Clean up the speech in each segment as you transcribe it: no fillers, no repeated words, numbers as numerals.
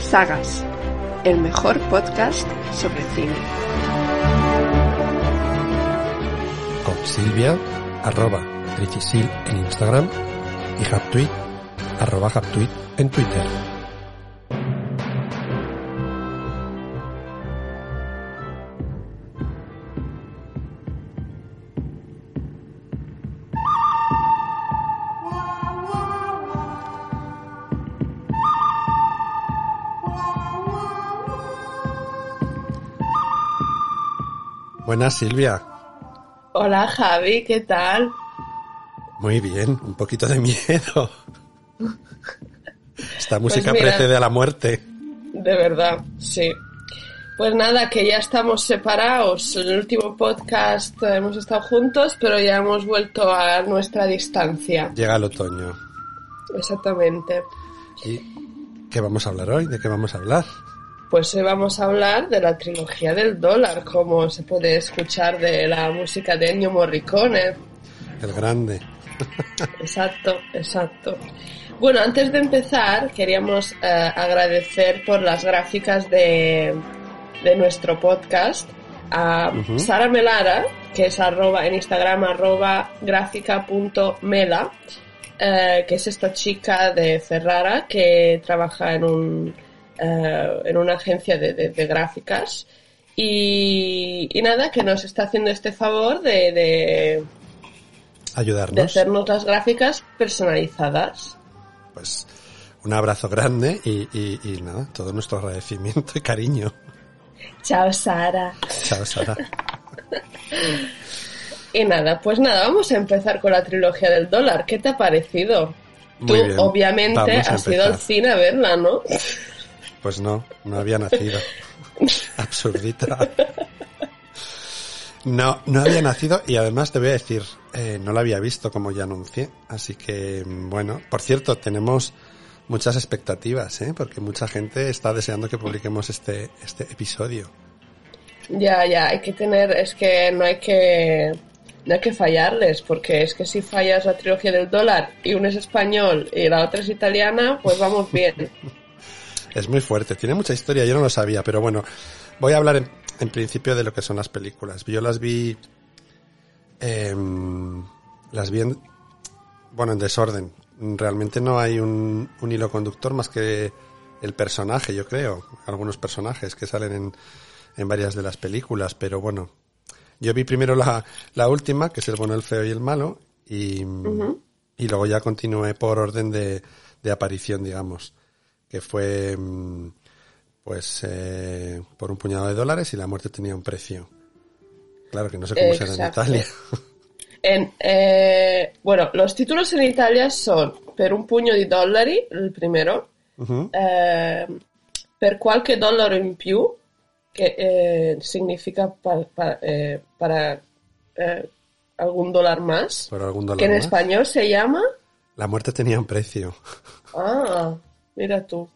Sagas, el mejor podcast sobre cine. Con Silvia, @richisil en Instagram y Haptweet, @Haptweet en Twitter. Buenas, Silvia. Hola, Javi, ¿qué tal? Muy bien, un poquito de miedo. Esta música pues mira, precede a la muerte. De verdad, sí. Pues nada, que ya estamos separados. En el último podcast hemos estado juntos, pero ya hemos vuelto a nuestra distancia. Llega el otoño. Exactamente. ¿Y qué vamos a hablar hoy? ¿De qué vamos a hablar? Pues hoy vamos a hablar de la trilogía del dólar, como se puede escuchar de la música de Ennio Morricone. El grande. Exacto, exacto. Bueno, antes de empezar, queríamos agradecer por las gráficas de nuestro podcast a Sara Melara, que es @gráfica.mela, que es esta chica de Ferrara que trabaja en una agencia de gráficas y nada, que nos está haciendo este favor de ayudarnos, de hacernos las gráficas personalizadas. Pues un abrazo grande y nada, todo nuestro agradecimiento y cariño. Chao, Sara. Chao, Sara. Y nada, pues nada, vamos a empezar con la trilogía del dólar. ¿Qué te ha parecido? Muy Tú bien. Obviamente has ido al cine a verla, ¿no? Pues no había nacido. Absurdita. No había nacido y además te voy a decir, no la había visto, como ya anuncié. Así que, bueno, por cierto, tenemos muchas expectativas, porque mucha gente está deseando que publiquemos este episodio. Ya, hay que tener, es que no hay que fallarles, porque es que si fallas la trilogía del dólar y una es español y la otra es italiana, pues vamos bien. Es muy fuerte, tiene mucha historia, yo no lo sabía, pero bueno, voy a hablar en principio de lo que son las películas. Yo las vi en desorden. Realmente no hay un hilo conductor más que el personaje, yo creo. Algunos personajes que salen en varias de las películas, pero bueno. Yo vi primero la última, que es el bueno, el feo y el malo, y luego ya continué por orden de aparición, digamos. Que fue, pues, por un puñado de dólares y la muerte tenía un precio. Claro que no sé cómo será en Italia. Bueno, los títulos en Italia son Per un pugno di dollari, el primero, Per qualche dollaro in più, que significa para algún dólar más, que en español se llama... La muerte tenía un precio. Ah... Mira tú.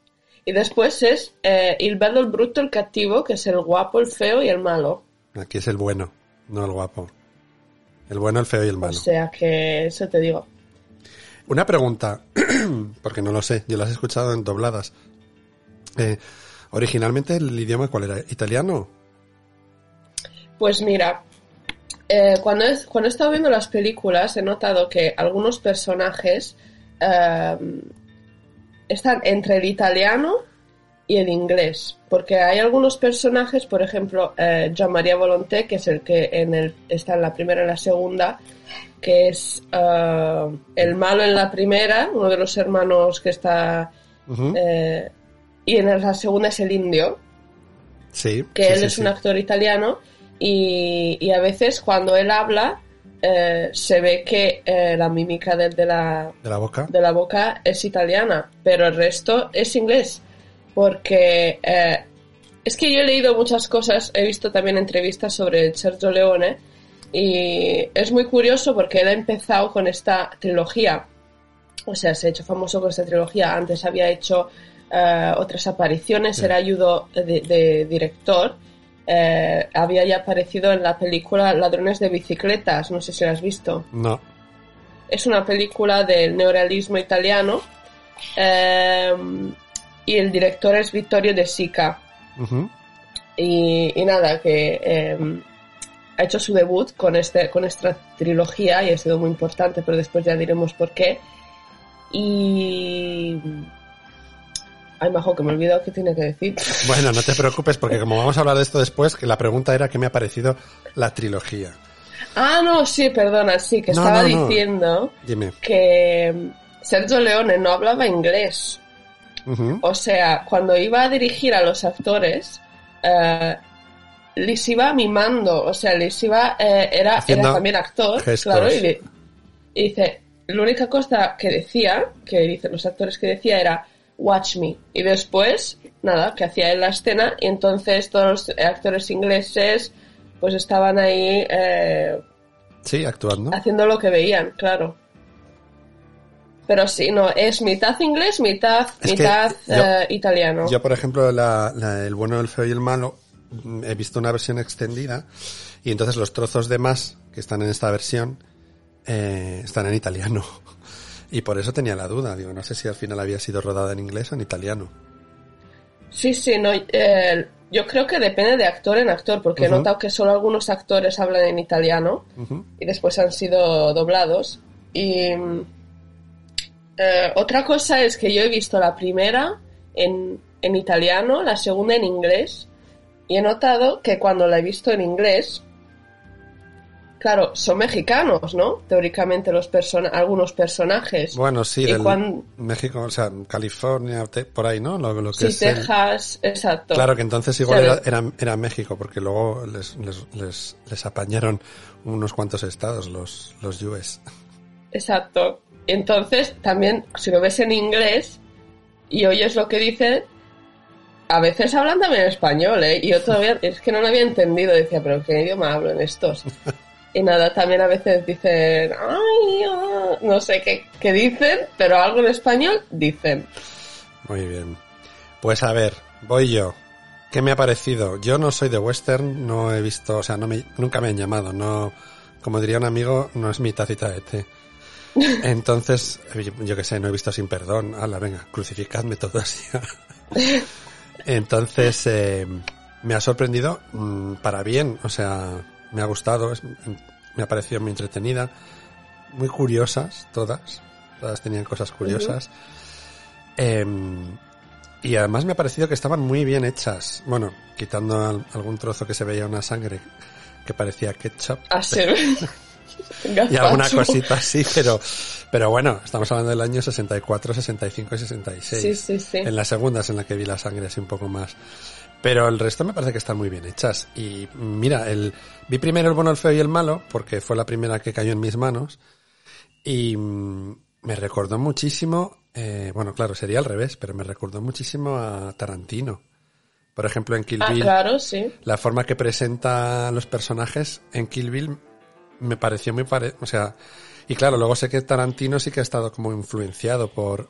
Y después es Il bello, el bruto, el cattivo, que es el guapo, el feo y el malo. Aquí es el bueno, no el guapo. El bueno, el feo y el malo. O sea que eso te digo. Una pregunta, porque no lo sé, yo las he escuchado en dobladas. Originalmente el idioma, ¿cuál era? ¿Italiano? Pues mira, cuando he estado viendo las películas he notado que algunos personajes... están entre el italiano y el inglés, porque hay algunos personajes, por ejemplo, Gian María Volonté, que es el que está en la primera y la segunda, que es el malo en la primera, uno de los hermanos que está... y en la segunda es el indio, sí, que él es un actor italiano, y a veces cuando él habla se ve que la mímica de la boca es italiana, pero el resto es inglés, porque es que yo he leído muchas cosas, he visto también entrevistas sobre Sergio Leone, y es muy curioso porque él ha empezado con esta trilogía, o sea, se ha hecho famoso con esta trilogía, antes había hecho otras apariciones, sí. Era ayudo de director, había ya aparecido en la película Ladrones de Bicicletas, no sé si la has visto. No. Es una película del neorealismo italiano, y el director es Vittorio De Sica. Uh-huh. Y nada, que ha hecho su debut con esta trilogía y ha sido muy importante, pero después ya diremos por qué. Y... ay, majo, que me he olvidado qué tiene que decir. Bueno, no te preocupes, porque como vamos a hablar de esto después, que la pregunta era qué me ha parecido la trilogía. Ah, no, sí, perdona, sí, que no, estaba diciendo Dime. Que Sergio Leone no hablaba inglés. Uh-huh. O sea, cuando iba a dirigir a los actores, les iba mimando, o sea, les iba... era también actor, gestos. Claro, y dice... La única cosa que decía, que dicen los actores que decía, era watch me. Y después, nada, que hacía en la escena, y entonces todos los actores ingleses pues estaban ahí... sí, actuando. Haciendo lo que veían, claro. Pero sí, no, es mitad inglés, mitad italiano. Yo, por ejemplo, el bueno, el feo y el malo, he visto una versión extendida, y entonces los trozos de más que están en esta versión... están en italiano, y por eso tenía la duda, digo, no sé si al final había sido rodada en inglés o en italiano. Sí, no, yo creo que depende de actor en actor, porque uh-huh. He notado que solo algunos actores hablan en italiano, uh-huh. Y después han sido doblados. Y otra cosa es que yo he visto la primera en italiano, la segunda en inglés, y he notado que cuando la he visto en inglés, claro, son mexicanos, ¿no? Teóricamente algunos personajes. Bueno, sí, y México, o sea, California, por ahí, ¿no? Lo que sí, es Texas, exacto. Claro, que entonces igual era México, porque luego les apañaron unos cuantos estados, los US. Exacto. Entonces, también, si lo ves en inglés y oyes lo que dicen, a veces hablan también en español, ¿eh? Y yo todavía, es que no lo había entendido, decía, pero ¿qué idioma hablan estos? Y nada, también a veces dicen... ay, oh, no sé qué dicen, pero algo en español dicen. Muy bien. Pues a ver, voy yo. ¿Qué me ha parecido? Yo no soy de western, no he visto... o sea, nunca me han llamado. No, como diría un amigo, no es mi tacita de té. Entonces, yo qué sé, no he visto Sin Perdón. Hala, venga, crucificadme todos. Entonces, me ha sorprendido para bien, o sea... me ha gustado, me ha parecido muy entretenida, muy curiosas todas tenían cosas curiosas, uh-huh. Y además me ha parecido que estaban muy bien hechas, bueno, quitando algún trozo que se veía una sangre que parecía ketchup, y alguna cosita así, pero bueno, estamos hablando del año 64, 65 y 66, sí. En las segundas en la que vi la sangre así un poco más. Pero el resto me parece que están muy bien hechas. Y mira, vi primero El bueno, el feo y el malo, porque fue la primera que cayó en mis manos. Y me recordó muchísimo, bueno, claro, sería al revés, pero me recordó muchísimo a Tarantino. Por ejemplo, en Kill Bill. Ah, claro, sí. La forma que presenta los personajes en Kill Bill me pareció muy o sea, y claro, luego sé que Tarantino sí que ha estado como influenciado por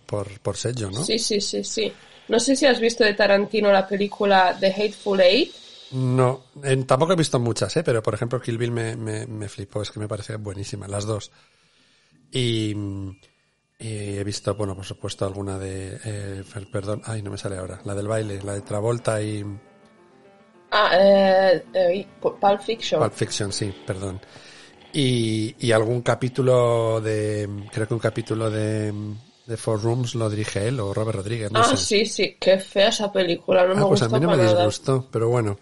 Sergio, ¿no? Sí. No sé si has visto de Tarantino la película The Hateful Eight. No, tampoco he visto muchas, pero por ejemplo Kill Bill me flipó, es que me parece buenísima, las dos. Y he visto, bueno, por supuesto alguna de... perdón, ay, no me sale ahora, la del baile, la de Travolta y... Pulp Fiction. Pulp Fiction, sí, perdón. Y algún capítulo creo que un capítulo de... The Four Rooms lo dirige él o Robert Rodríguez, no sé. Ah, sí, qué fea esa película, no me gustó. Pues a mí no me disgustó, pero bueno.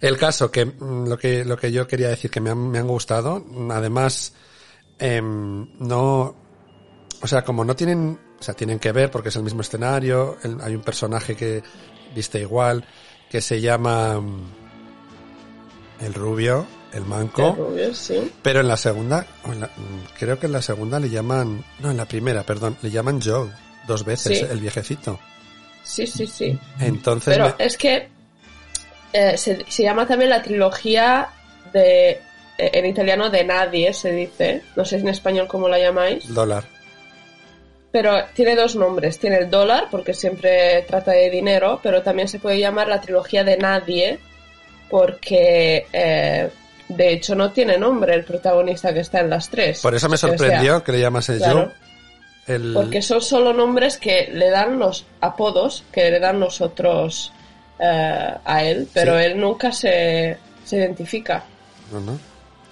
El caso, que lo que yo quería decir, que me han gustado, además, no... o sea, como no tienen... o sea, tienen que ver porque es el mismo escenario, hay un personaje que viste igual, que se llama... el rubio, el manco. El rubio, sí. Pero en la segunda, creo que en la segunda le llaman... No, en la primera, perdón, le llaman Joe dos veces, sí. El viejecito. Sí, sí, sí. Entonces... Pero es que se llama también la trilogía de... En italiano de nadie se dice. No sé en español cómo la llamáis. Dólar. Pero tiene dos nombres. Tiene el dólar, porque siempre trata de dinero, pero también se puede llamar la trilogía de nadie, porque de hecho no tiene nombre el protagonista que está en las tres. Por eso me sorprendió que le llamase claro, yo. Porque son solo nombres que le dan los apodos, que le dan los otros a él, pero sí, él nunca se identifica. No, no.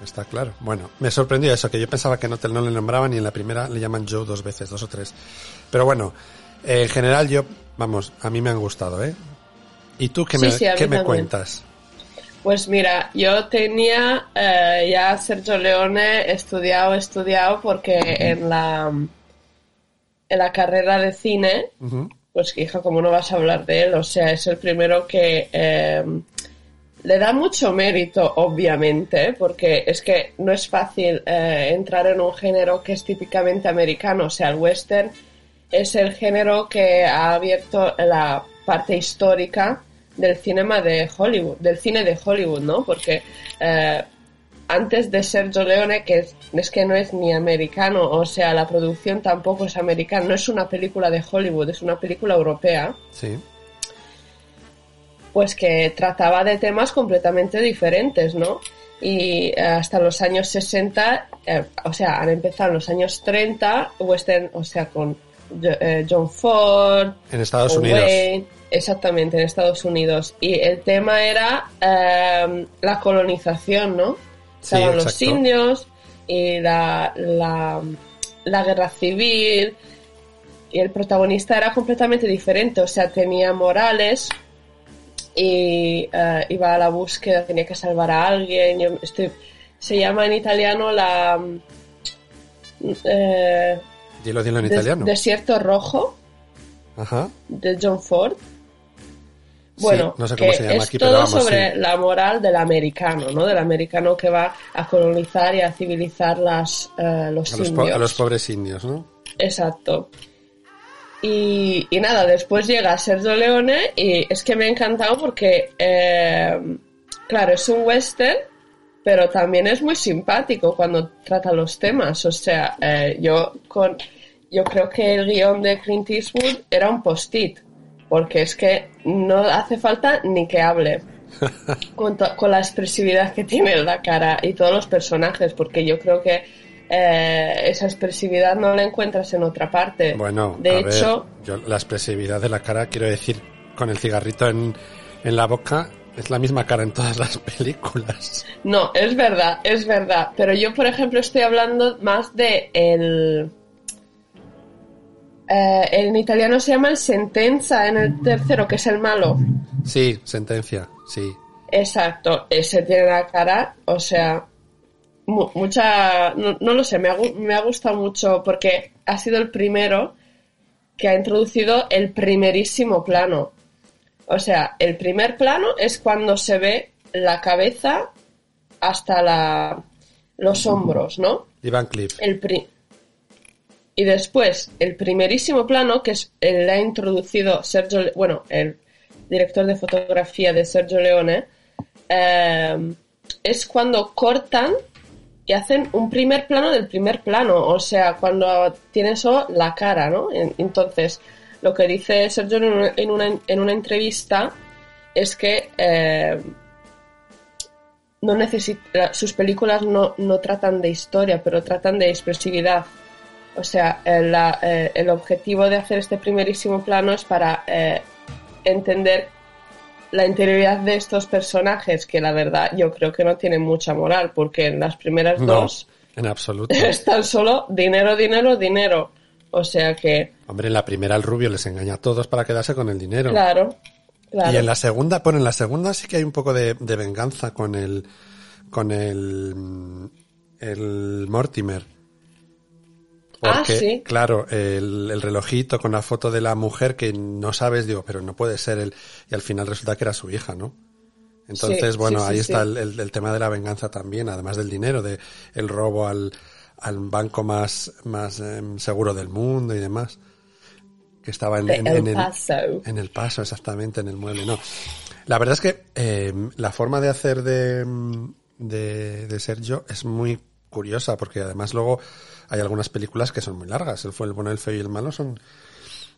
Está claro. Bueno, me sorprendió eso, que yo pensaba que no le nombraban, y en la primera le llaman Joe dos veces, dos o tres. Pero bueno, en general a mí me han gustado, ¿eh? ¿Y tú qué me cuentas? Pues mira, yo tenía ya Sergio Leone estudiado, porque en la carrera de cine, pues hija, ¿cómo no vas a hablar de él? O sea, es el primero que... Le da mucho mérito, obviamente, porque es que no es fácil entrar en un género que es típicamente americano. O sea, el western es el género que ha abierto la parte histórica del cine de Hollywood, ¿no? Porque antes de Sergio Leone, que es que no es ni americano, o sea, la producción tampoco es americana, no es una película de Hollywood, es una película europea. Sí. Pues que trataba de temas completamente diferentes, ¿no? Y hasta los años 60, o sea, han empezado en los años 30, western, o sea, con John Ford... En Estados Unidos. Wayne, exactamente, en Estados Unidos. Y el tema era la colonización, ¿no? Estaban los indios y la guerra civil, y el protagonista era completamente diferente, o sea, tenía morales... y iba a la búsqueda, tenía que salvar a alguien. Se llama en italiano dilo en italiano. Desierto Rojo. Ajá. De John Ford. Bueno, sí, no sé cómo se llama aquí, pero vamos, sobre la moral del americano, ¿no? Del americano que va a colonizar y a civilizar los indios. A los pobres indios, ¿no? Exacto. Y nada, después llega Sergio Leone y es que me ha encantado porque, claro, es un western, pero también es muy simpático cuando trata los temas. O sea, yo creo que el guión de Clint Eastwood era un post-it, porque es que no hace falta ni que hable con la expresividad que tiene en la cara y todos los personajes, porque yo creo que... esa expresividad no la encuentras en otra parte. Bueno, de hecho, yo la expresividad de la cara, quiero decir, con el cigarrito en la boca, es la misma cara en todas las películas. No, es verdad. Pero yo, por ejemplo, estoy hablando más de en italiano se llama el Sentenza, en el tercero, que es el malo. Sí, Sentencia, sí. Exacto, ese tiene la cara, o sea... no lo sé, me ha gustado mucho porque ha sido el primero que ha introducido el primerísimo plano. O sea, el primer plano es cuando se ve la cabeza hasta los hombros, ¿no? Ivan Cliff. Y después, el primerísimo plano que es el ha introducido el director de fotografía de Sergio Leone, es cuando cortan y hacen un primer plano del primer plano, o sea, cuando tienen solo la cara, ¿no? Entonces, lo que dice Sergio en una entrevista es que sus películas no tratan de historia, pero tratan de expresividad. O sea, el objetivo de hacer este primerísimo plano es para entender la interioridad de estos personajes, que la verdad yo creo que no tienen mucha moral, porque en las primeras dos en absoluto es tan solo dinero, o sea que... Hombre, en la primera el rubio les engaña a todos para quedarse con el dinero. Claro. Y en la segunda, bueno, en la segunda sí que hay un poco de venganza con el Mortimer. Porque, sí. Claro, el relojito con la foto de la mujer que no sabes, digo, pero no puede ser él. Y al final resulta que era su hija, ¿no? Entonces, sí, bueno, sí, ahí está el tema de la venganza también, además del dinero, de el robo al banco más seguro del mundo y demás, que estaba en El Paso, exactamente, en el mueble. No, la verdad es que la forma de hacer de Sergio es muy curiosa, porque además luego hay algunas películas que son muy largas. El bueno, el feo y el malo son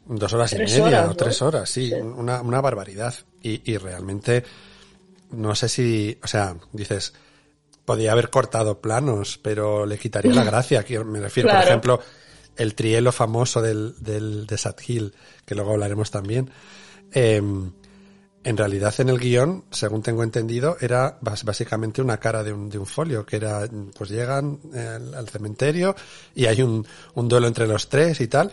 2 horas y media, ¿no? O 3 horas, sí, sí. Una barbaridad. Y realmente no sé si, o sea, dices, podía haber cortado planos, pero le quitaría la gracia. Aquí me refiero, claro, por ejemplo, el trielo famoso de Sad Hill, que luego hablaremos también. En realidad, en el guión, según tengo entendido, era básicamente una cara de un folio, que era, pues llegan al cementerio y hay un duelo entre los tres y tal.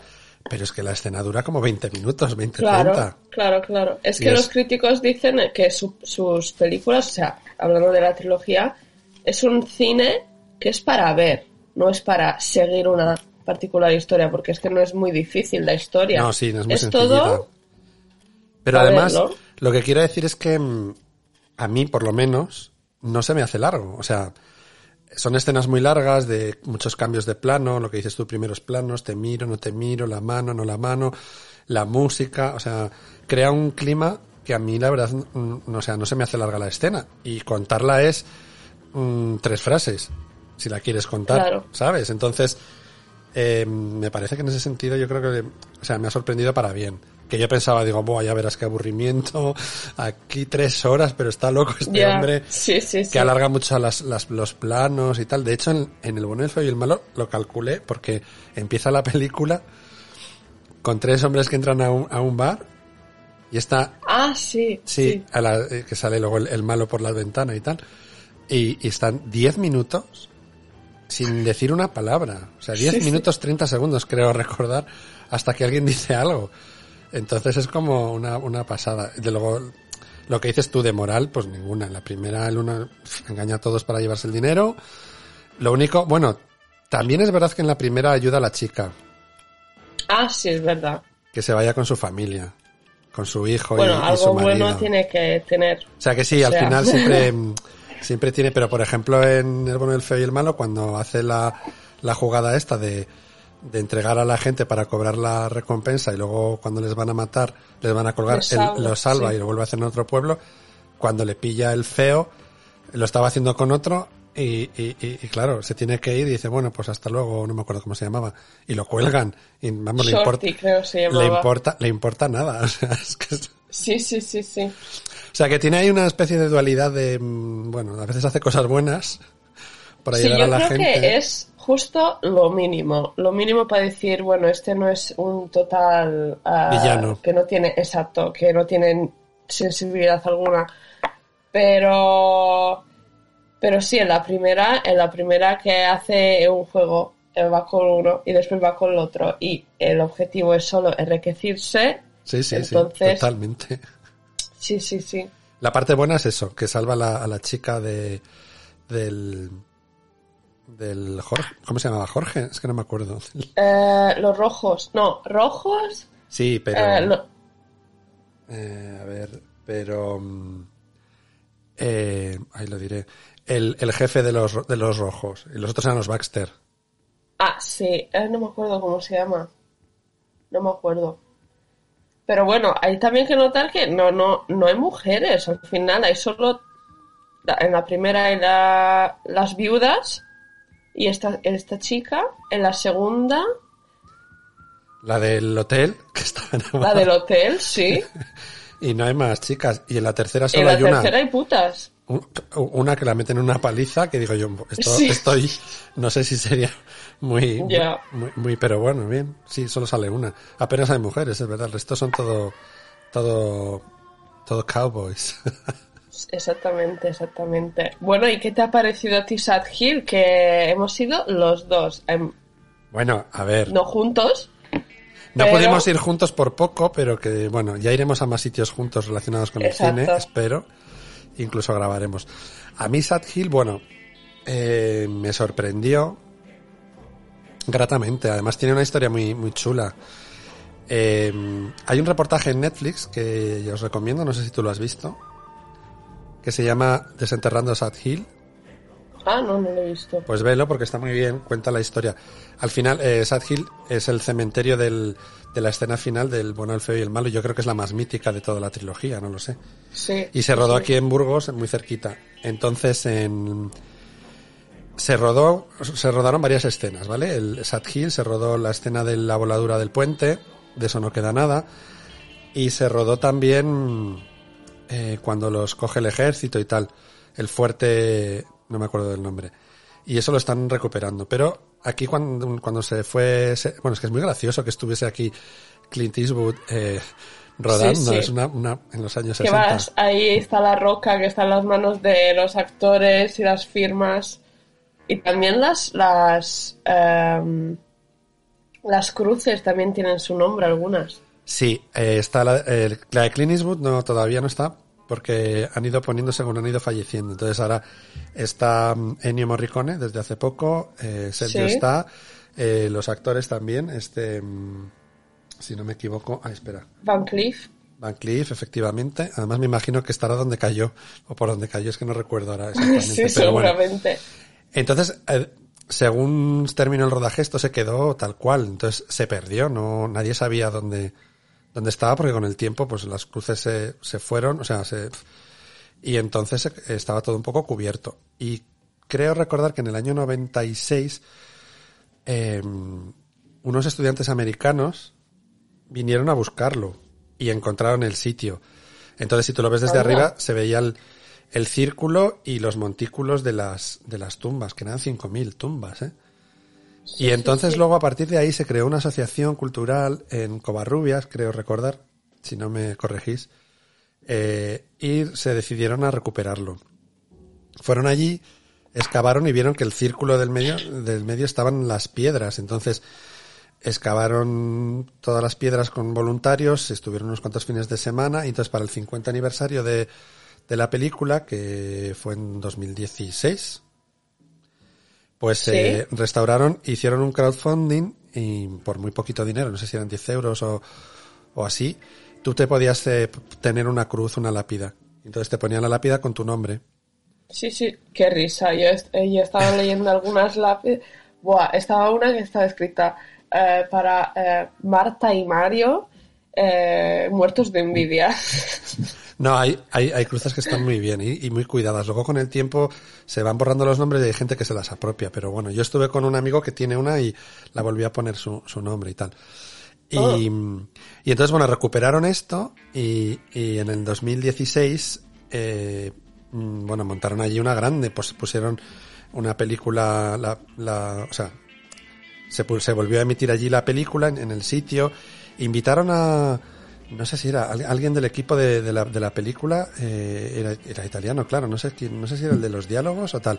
Pero es que la escena dura como 20 minutos, 20, claro, 30. Claro. Es que los críticos dicen que sus películas, o sea, hablando de la trilogía, es un cine que es para ver, no es para seguir una particular historia, porque es que no es muy difícil la historia. No, sí, no es muy sencillita. Todo. Pero además, lo que quiero decir es que a mí, por lo menos, no se me hace largo. O sea, son escenas muy largas, de muchos cambios de plano, lo que dices tú, primeros planos, te miro, no te miro, la mano, no la mano, la música, o sea, crea un clima que a mí, la verdad, o sea, no se me hace larga la escena. Y contarla es 3 frases, si la quieres contar, claro, ¿sabes? Entonces, me parece que en ese sentido yo creo que, o sea, me ha sorprendido para bien. Que yo pensaba, digo, buah, ya verás qué aburrimiento, aquí 3 horas, pero está loco este hombre, sí. Que alarga mucho los planos y tal. De hecho, en El bueno, el feo y el malo lo calculé, porque empieza la película con 3 hombres que entran a un bar y está... Ah, sí. Sí. Que sale luego el malo por la ventana y tal. Y están 10 minutos sin decir una palabra. O sea, 10 minutos 30 segundos, creo recordar, hasta que alguien dice algo. Entonces es como una pasada. De luego, lo que dices tú de moral, pues ninguna. En la primera, el uno engaña a todos para llevarse el dinero. Lo único, bueno, también es verdad que en la primera ayuda a la chica. Ah, sí, es verdad. Que se vaya con su familia, con su hijo, bueno, y su marido. Bueno, algo bueno tiene que tener. O sea que sí, al final siempre tiene, pero por ejemplo en El bueno, el feo y el malo, cuando hace la jugada esta de entregar a la gente para cobrar la recompensa y luego cuando les van a matar, les van a colgar, los salva y lo vuelve a hacer en otro pueblo. Cuando le pilla el feo, lo estaba haciendo con otro y claro, se tiene que ir y dice, bueno, pues hasta luego, no me acuerdo cómo se llamaba, y lo cuelgan y vamos, le importa nada, o sea, es que es... Sí. O sea, que tiene ahí una especie de dualidad de, bueno, a veces hace cosas buenas para ayudar a la gente. Sí, yo creo que es justo lo mínimo para decir, bueno, este no es un total villano, que no tiene sensibilidad alguna, pero sí, en la primera que hace un juego, va con uno y después va con el otro y el objetivo es solo enriquecerse. Sí, totalmente. Sí. La parte buena es eso, que salva a la chica del Jorge, ¿cómo se llamaba? Jorge, es que no me acuerdo. Los rojos. Sí, pero ahí lo diré. El jefe de los rojos y los otros eran los Baxter. Ah, sí, no me acuerdo cómo se llama. No me acuerdo. Pero bueno, hay también que notar que no hay mujeres, al final hay solo en la primera hay las viudas. Y esta chica, en la segunda... La del hotel, que está enamorada. La del hotel, sí. Y no hay más chicas. Y en la tercera solo hay una. En la tercera hay putas. Una que la meten en una paliza, que digo yo, estoy... No sé si sería muy... Pero bueno, bien. Sí, solo sale una. Apenas hay mujeres, es verdad. El resto son todo cowboys. Exactamente. Bueno, ¿y qué te ha parecido a ti Sad Hill? Que hemos ido los dos. Bueno, a ver. No juntos. Pudimos ir juntos por poco, pero que, bueno, ya iremos a más sitios juntos relacionados con el cine, espero. Incluso grabaremos. A mí Sad Hill, bueno, me sorprendió gratamente. Además tiene una historia muy, muy chula. Hay un reportaje en Netflix que os recomiendo, no sé si tú lo has visto, que se llama Desenterrando Sad Hill. Ah, no, no lo he visto. Pues velo porque está muy bien, cuenta la historia. Al final, Sad Hill es el cementerio de la escena final del Bueno, el Feo y el Malo. Yo creo que es la más mítica de toda la trilogía, no lo sé. Sí. Y se rodó aquí en Burgos, muy cerquita. Entonces, se rodaron varias escenas, ¿vale? El Sad Hill se rodó la escena de la voladura del puente, de eso no queda nada. Y se rodó también cuando los coge el ejército y tal. El fuerte... no me acuerdo del nombre. Y eso lo están recuperando. Pero aquí cuando se fue... bueno, es que es muy gracioso que estuviese aquí Clint Eastwood rodando. Sí, sí. Es una en los años 60. ¿Qué vas? Ahí está la roca que está en las manos de los actores y las firmas. Y también las cruces también tienen su nombre, algunas. Sí, está la de Clint Eastwood no, todavía no está, porque han ido poniendo según han ido falleciendo. Entonces ahora está Ennio Morricone desde hace poco, Sergio está, los actores también, si no me equivoco, Van Cleef. Van Cleef, efectivamente. Además me imagino que estará donde cayó, o por donde cayó, es que no recuerdo ahora exactamente. Sí, pero seguramente. Bueno. Entonces, según terminó el rodaje, esto se quedó tal cual, entonces se perdió, no, nadie sabía dónde estaba, porque con el tiempo pues las cruces se fueron, y entonces estaba todo un poco cubierto. Y creo recordar que en el año 96 unos estudiantes americanos vinieron a buscarlo y encontraron el sitio. Entonces, si tú lo ves desde arriba, se veía el círculo y los montículos de las tumbas, que eran 5.000 tumbas, ¿eh? Sí, y entonces luego a partir de ahí se creó una asociación cultural en Covarrubias, creo recordar, si no me corregís, y se decidieron a recuperarlo. Fueron allí, excavaron y vieron que el círculo del medio estaban las piedras. Entonces excavaron todas las piedras con voluntarios, estuvieron unos cuantos fines de semana, y entonces para el 50 aniversario de la película, que fue en 2016... pues se restauraron, hicieron un crowdfunding y por muy poquito dinero, no sé si eran 10 euros o así, tú te podías tener una cruz, una lápida. Entonces te ponían la lápida con tu nombre. Sí, sí, qué risa. Yo estaba leyendo algunas lápidas. Buah, estaba una que estaba escrita para Marta y Mario, muertos de envidia. No, hay cruces que están muy bien y muy cuidadas. Luego con el tiempo se van borrando los nombres y hay gente que se las apropia. Pero bueno, yo estuve con un amigo que tiene una y la volví a poner su nombre y tal. Y entonces, bueno, recuperaron esto y en el 2016, bueno, montaron allí una grande. Pues pusieron una película, o sea, se volvió a emitir allí la película en el sitio. Invitaron a... no sé si era alguien del equipo de la película, era italiano, claro, no sé si era el de los diálogos o tal.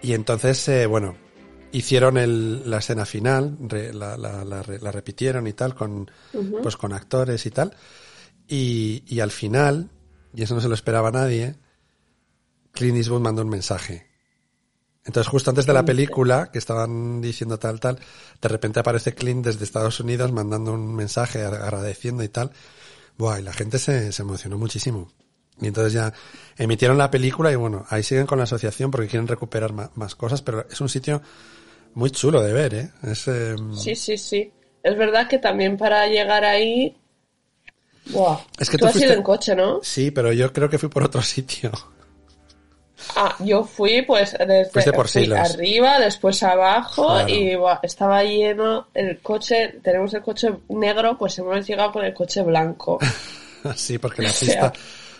Y entonces, bueno, hicieron la escena final, la repitieron y tal, pues con actores y tal. Y al final, y eso no se lo esperaba nadie, Clint Eastwood mandó un mensaje. Entonces, justo antes de la película, que estaban diciendo tal, de repente aparece Clint desde Estados Unidos mandando un mensaje agradeciendo y tal. Buah, y la gente se emocionó muchísimo. Y entonces ya emitieron la película y bueno, ahí siguen con la asociación porque quieren recuperar más cosas, pero es un sitio muy chulo de ver, ¿eh? Sí, sí, sí. Es verdad que también para llegar ahí... Buah, es que tú has ido en coche, ¿no? Sí, pero yo creo que fui por otro sitio. Ah, yo fui pues desde arriba, después abajo, claro. Y estaba lleno el coche, tenemos el coche negro, pues hemos llegado con el coche blanco. Sí, porque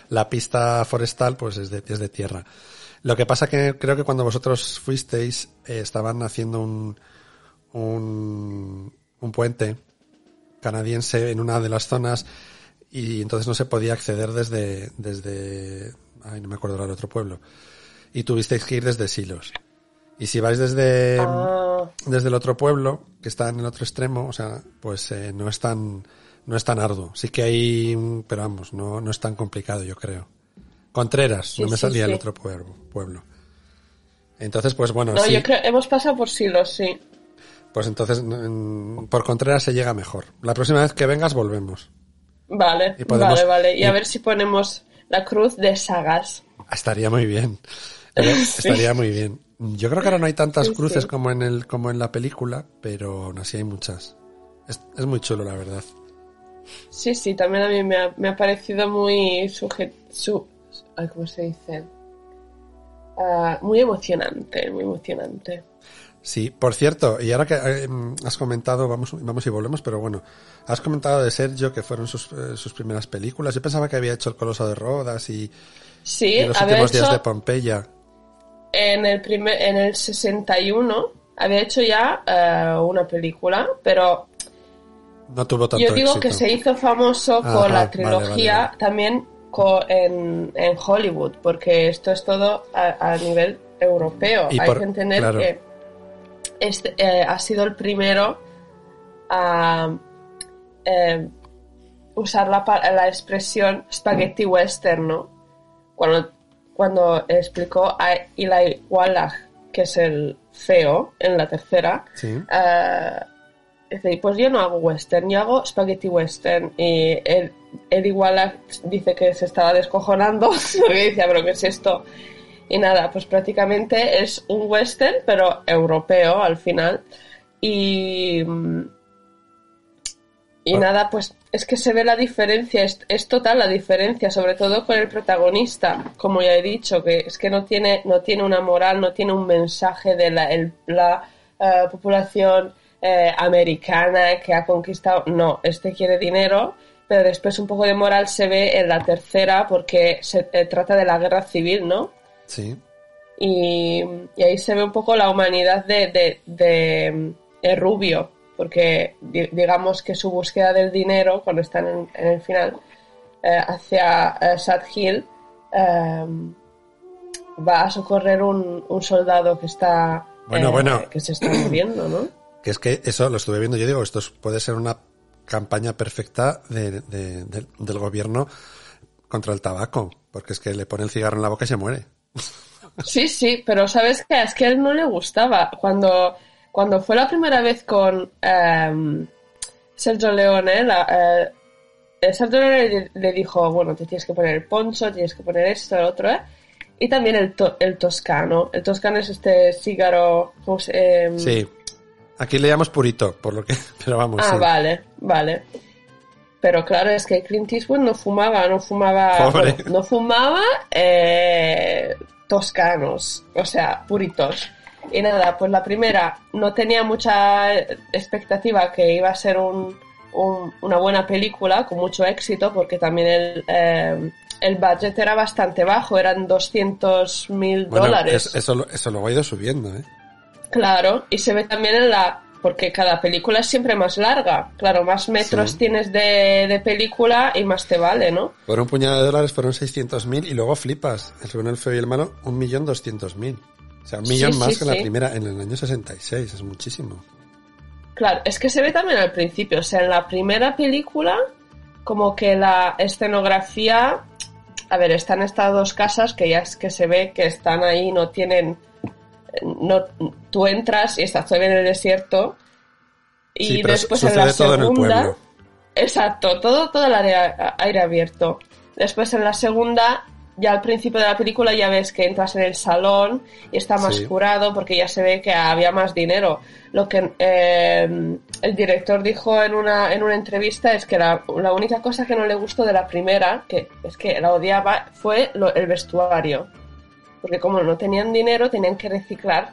la pista forestal pues es de tierra. Lo que pasa que creo que cuando vosotros fuisteis estaban haciendo un puente canadiense en una de las zonas y entonces no se podía acceder desde ay, no me acuerdo del otro pueblo. Y tuvisteis que ir desde Silos. Y si vais desde el otro pueblo, que está en el otro extremo, o sea, pues no es tan arduo. Sí que hay, pero vamos, no es tan complicado, yo creo. Contreras, sí, no me salía el otro pueblo. Entonces, pues bueno, no, sí. Yo creo, hemos pasado por Silos, sí. Pues entonces, por Contreras se llega mejor. La próxima vez que vengas, volvemos. Vale, y a ver si ponemos... la cruz de Sagas. Estaría muy bien. Estaría muy bien. Yo creo que ahora no hay tantas cruces como en la película, pero aún así hay muchas. Es muy chulo, la verdad. Sí, sí, también a mí me ha parecido muy muy emocionante, muy emocionante. Sí, por cierto, y ahora que has comentado, vamos y volvemos, pero bueno, has comentado de Sergio que fueron sus primeras películas. Yo pensaba que había hecho El Coloso de Rodas y Los últimos días de Pompeya. En el 61 había hecho ya una película, pero no tuvo tanto éxito. Yo digo éxito. Que se hizo famoso con la trilogía, vale. También en Hollywood, porque esto es todo a nivel europeo. Hay que entender que ha sido el primero a usar la expresión spaghetti western, ¿no? Cuando explicó a Eli Wallach, que es el CEO en la tercera, sí. Dice, pues yo no hago western, yo hago spaghetti western. Y Eli Wallach dice que se estaba descojonando, porque decía, pero ¿qué es esto? Y nada, pues prácticamente es un western, pero europeo al final. Y nada, pues es que se ve la diferencia, es total la diferencia, sobre todo con el protagonista, como ya he dicho, que es que no tiene una moral, no tiene un mensaje de la población americana que ha conquistado. No, este quiere dinero, pero después un poco de moral se ve en la tercera porque se trata de la guerra civil, ¿no? Sí. Y ahí se ve un poco la humanidad de Rubio, porque digamos que su búsqueda del dinero, cuando están en el final hacia Sad Hill, va a socorrer un soldado que está que se está muriendo, ¿no? Que es que eso lo estuve viendo, yo digo, esto puede ser una campaña perfecta del gobierno contra el tabaco, porque es que le pone el cigarro en la boca y se muere. Sí, sí, pero ¿sabes qué? Es que a él no le gustaba. Cuando fue la primera vez con Sergio Leone, Sergio Leone le dijo, bueno, te tienes que poner el poncho, tienes que poner esto, el otro, y también el toscano. El toscano es este cigarro. Sí, aquí le llamamos purito, por lo que. Pero vamos. Ah, sí. Vale. Pero claro, es que Clint Eastwood no fumaba. Bueno, no fumaba toscanos, o sea, puritos. Y nada, pues la primera no tenía mucha expectativa que iba a ser una buena película con mucho éxito, porque también el budget era bastante bajo, eran $200,000. Eso lo ha ido subiendo, ¿eh? Claro, y se ve también porque cada película es siempre más larga. Claro, más metros tienes de película y más te vale, ¿no? Por un puñado de dólares fueron 600.000 y luego flipas. El bueno, el feo y el malo, 1.200.000. O sea, un millón más que la primera en el año 66, es muchísimo. Claro, es que se ve también al principio, o sea, en la primera película, como que la escenografía, a ver, están estas dos casas que ya es que se ve que están ahí, tú entras y estás todavía en el desierto, y sí, pero después en la segunda, todo en el pueblo. Exacto, todo el área aire abierto. Después en la segunda, ya al principio de la película ya ves que entras en el salón y está más curado porque ya se ve que había más dinero. Lo que el director dijo en una entrevista es que la única cosa que no le gustó de la primera, que es que la odiaba, fue el vestuario. Porque como no tenían dinero, tenían que reciclar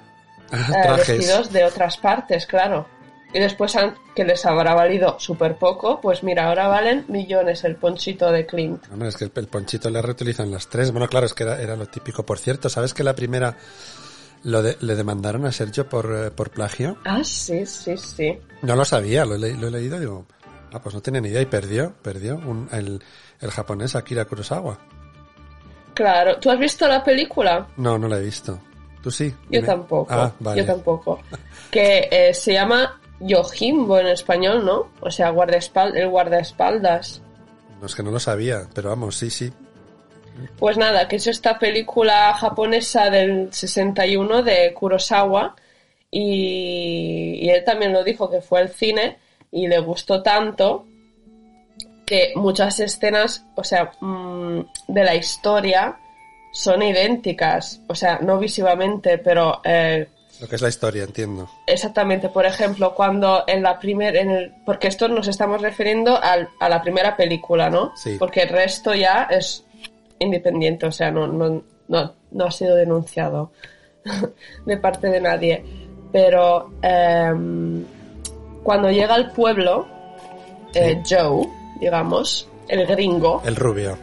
vestidos de otras partes, claro. Y después, que les habrá valido súper poco, pues mira, ahora valen millones el ponchito de Clint. Bueno, es que el ponchito le reutilizan las tres. Bueno, claro, es que era lo típico. Por cierto, ¿sabes que la primera le demandaron a Sergio por plagio? Ah, sí. No lo sabía, lo he leído, digo, pues no tenía ni idea, y perdió el japonés Akira Kurosawa. Claro. ¿Tú has visto la película? No, no la he visto. ¿Tú sí? Yo tampoco. Ah, vale. Yo tampoco. Que se llama Yojimbo en español, ¿no? O sea, el guardaespaldas. No, es que no lo sabía, pero vamos, sí. Pues nada, que es esta película japonesa del 61 de Kurosawa, y él también lo dijo, que fue al cine y le gustó tanto que muchas escenas, o sea, de la historia son idénticas, o sea, no visivamente, pero... lo que es la historia, entiendo. Exactamente, por ejemplo, cuando en la primera... Porque esto nos estamos refiriendo a la primera película, ¿no? Sí. Porque el resto ya es independiente, o sea, no ha sido denunciado de parte de nadie. Pero cuando llega al pueblo, sí. Joe, digamos, el gringo... El rubio.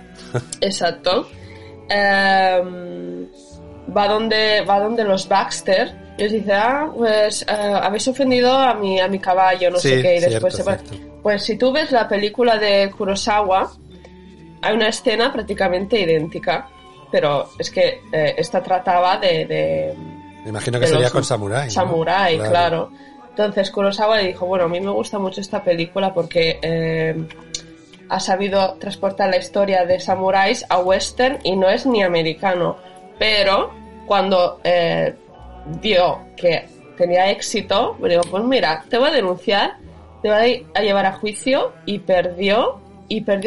Exacto. Va donde los Baxter y les dice, pues habéis ofendido a mi caballo, no sí, sé qué, y después cierto, se va. Pues si tú ves la película de Kurosawa, hay una escena prácticamente idéntica, pero es que esta trataba de... Me imagino que sería con samurái. Samurái, ¿no? Claro. Entonces Kurosawa le dijo, bueno, a mí me gusta mucho esta película porque... ha sabido transportar la historia de samuráis a western y no es ni americano. Pero cuando vio que tenía éxito, me dijo, pues mira, te voy a denunciar, te voy a llevar a juicio, y perdió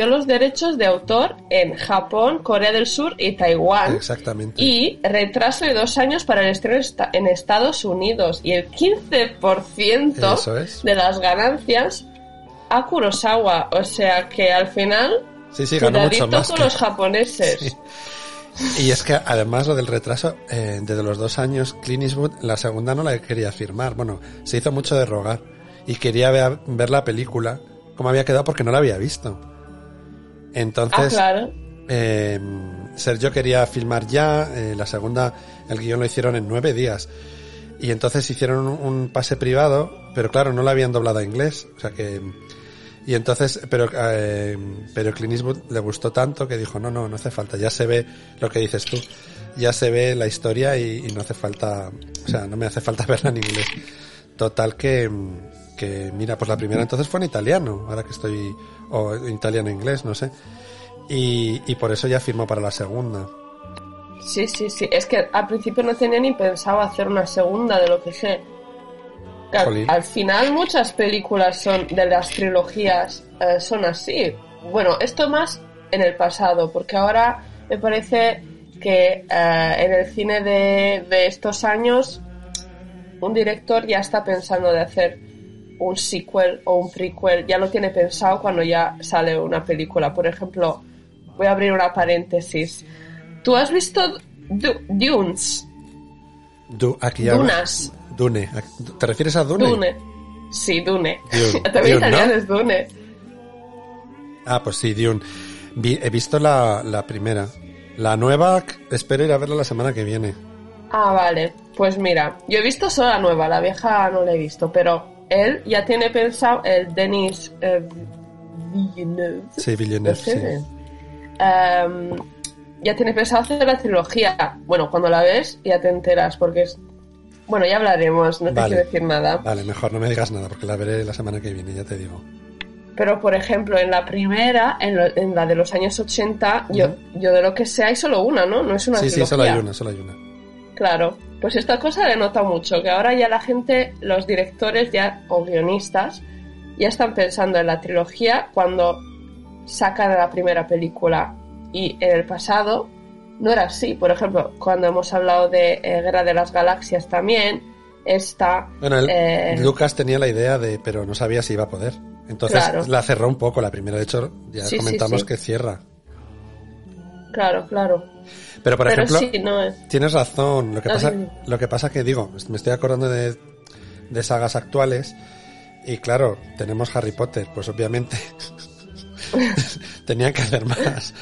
los derechos de autor en Japón, Corea del Sur y Taiwán. Exactamente. Y retraso de 2 años para el estreno en Estados Unidos. Y el 15% Eso es. De las ganancias... a Kurosawa, o sea que al final sí, ganó mucho más con los japoneses. Sí. Y es que además lo del retraso, desde los 2 años, Clint Eastwood la segunda no la quería firmar, bueno, se hizo mucho de rogar y quería ver la película como había quedado porque no la había visto. Entonces claro. Sergio quería filmar ya, la segunda, el guión lo hicieron en 9 días. Y entonces hicieron un pase privado, pero claro, no la habían doblado a inglés, o sea que... Y entonces, pero Clint Eastwood le gustó tanto que dijo, no hace falta, ya se ve lo que dices tú, ya se ve la historia y no hace falta, o sea, no me hace falta verla en inglés. Total que mira, pues la primera entonces fue en italiano, ahora que estoy, o italiano-inglés, no sé, y por eso ya firmó para la segunda. Sí, es que al principio no tenía ni pensado hacer una segunda, de lo que sé. Al final muchas películas son de las trilogías, son así. Bueno, esto más en el pasado, porque ahora me parece que en el cine de estos años un director ya está pensando de hacer un sequel o un prequel, ya lo tiene pensado cuando ya sale una película. Por ejemplo, voy a abrir una paréntesis. ¿Tú has visto Dunes? Dunas. Dune. ¿Te refieres a Dune? Dune. Sí, Dune. También italiano, ¿no? Es Dune. Ah, pues sí, Dune. He visto la primera. La nueva, espero ir a verla la semana que viene. Ah, vale. Pues mira, yo he visto solo la nueva, la vieja no la he visto, pero él ya tiene pensado, el Dennis Villeneuve. Sí, Villeneuve, sí. Ya tiene pensado hacer la trilogía. Bueno, cuando la ves ya te enteras, porque es... Bueno, ya hablaremos, no te quiero decir nada. Vale, mejor no me digas nada, porque la veré la semana que viene, ya te digo. Pero, por ejemplo, en la primera, en la de los años 80, uh-huh. yo de lo que sé hay solo una, ¿no? No es una trilogía. Sí, solo hay una. Claro, pues esta cosa le nota mucho, que ahora ya la gente, los directores ya o guionistas, ya están pensando en la trilogía cuando sacan la primera película. Y en el pasado no era así. Por ejemplo, cuando hemos hablado de Guerra de las Galaxias también, Bueno, Lucas tenía la idea pero no sabía si iba a poder. Entonces claro. La cerró un poco la primera. De hecho, ya comentamos que cierra. Claro. Pero por ejemplo, sí, tienes razón. Lo que pasa que digo, me estoy acordando de sagas actuales y claro, tenemos Harry Potter, pues obviamente tenían que hacer más.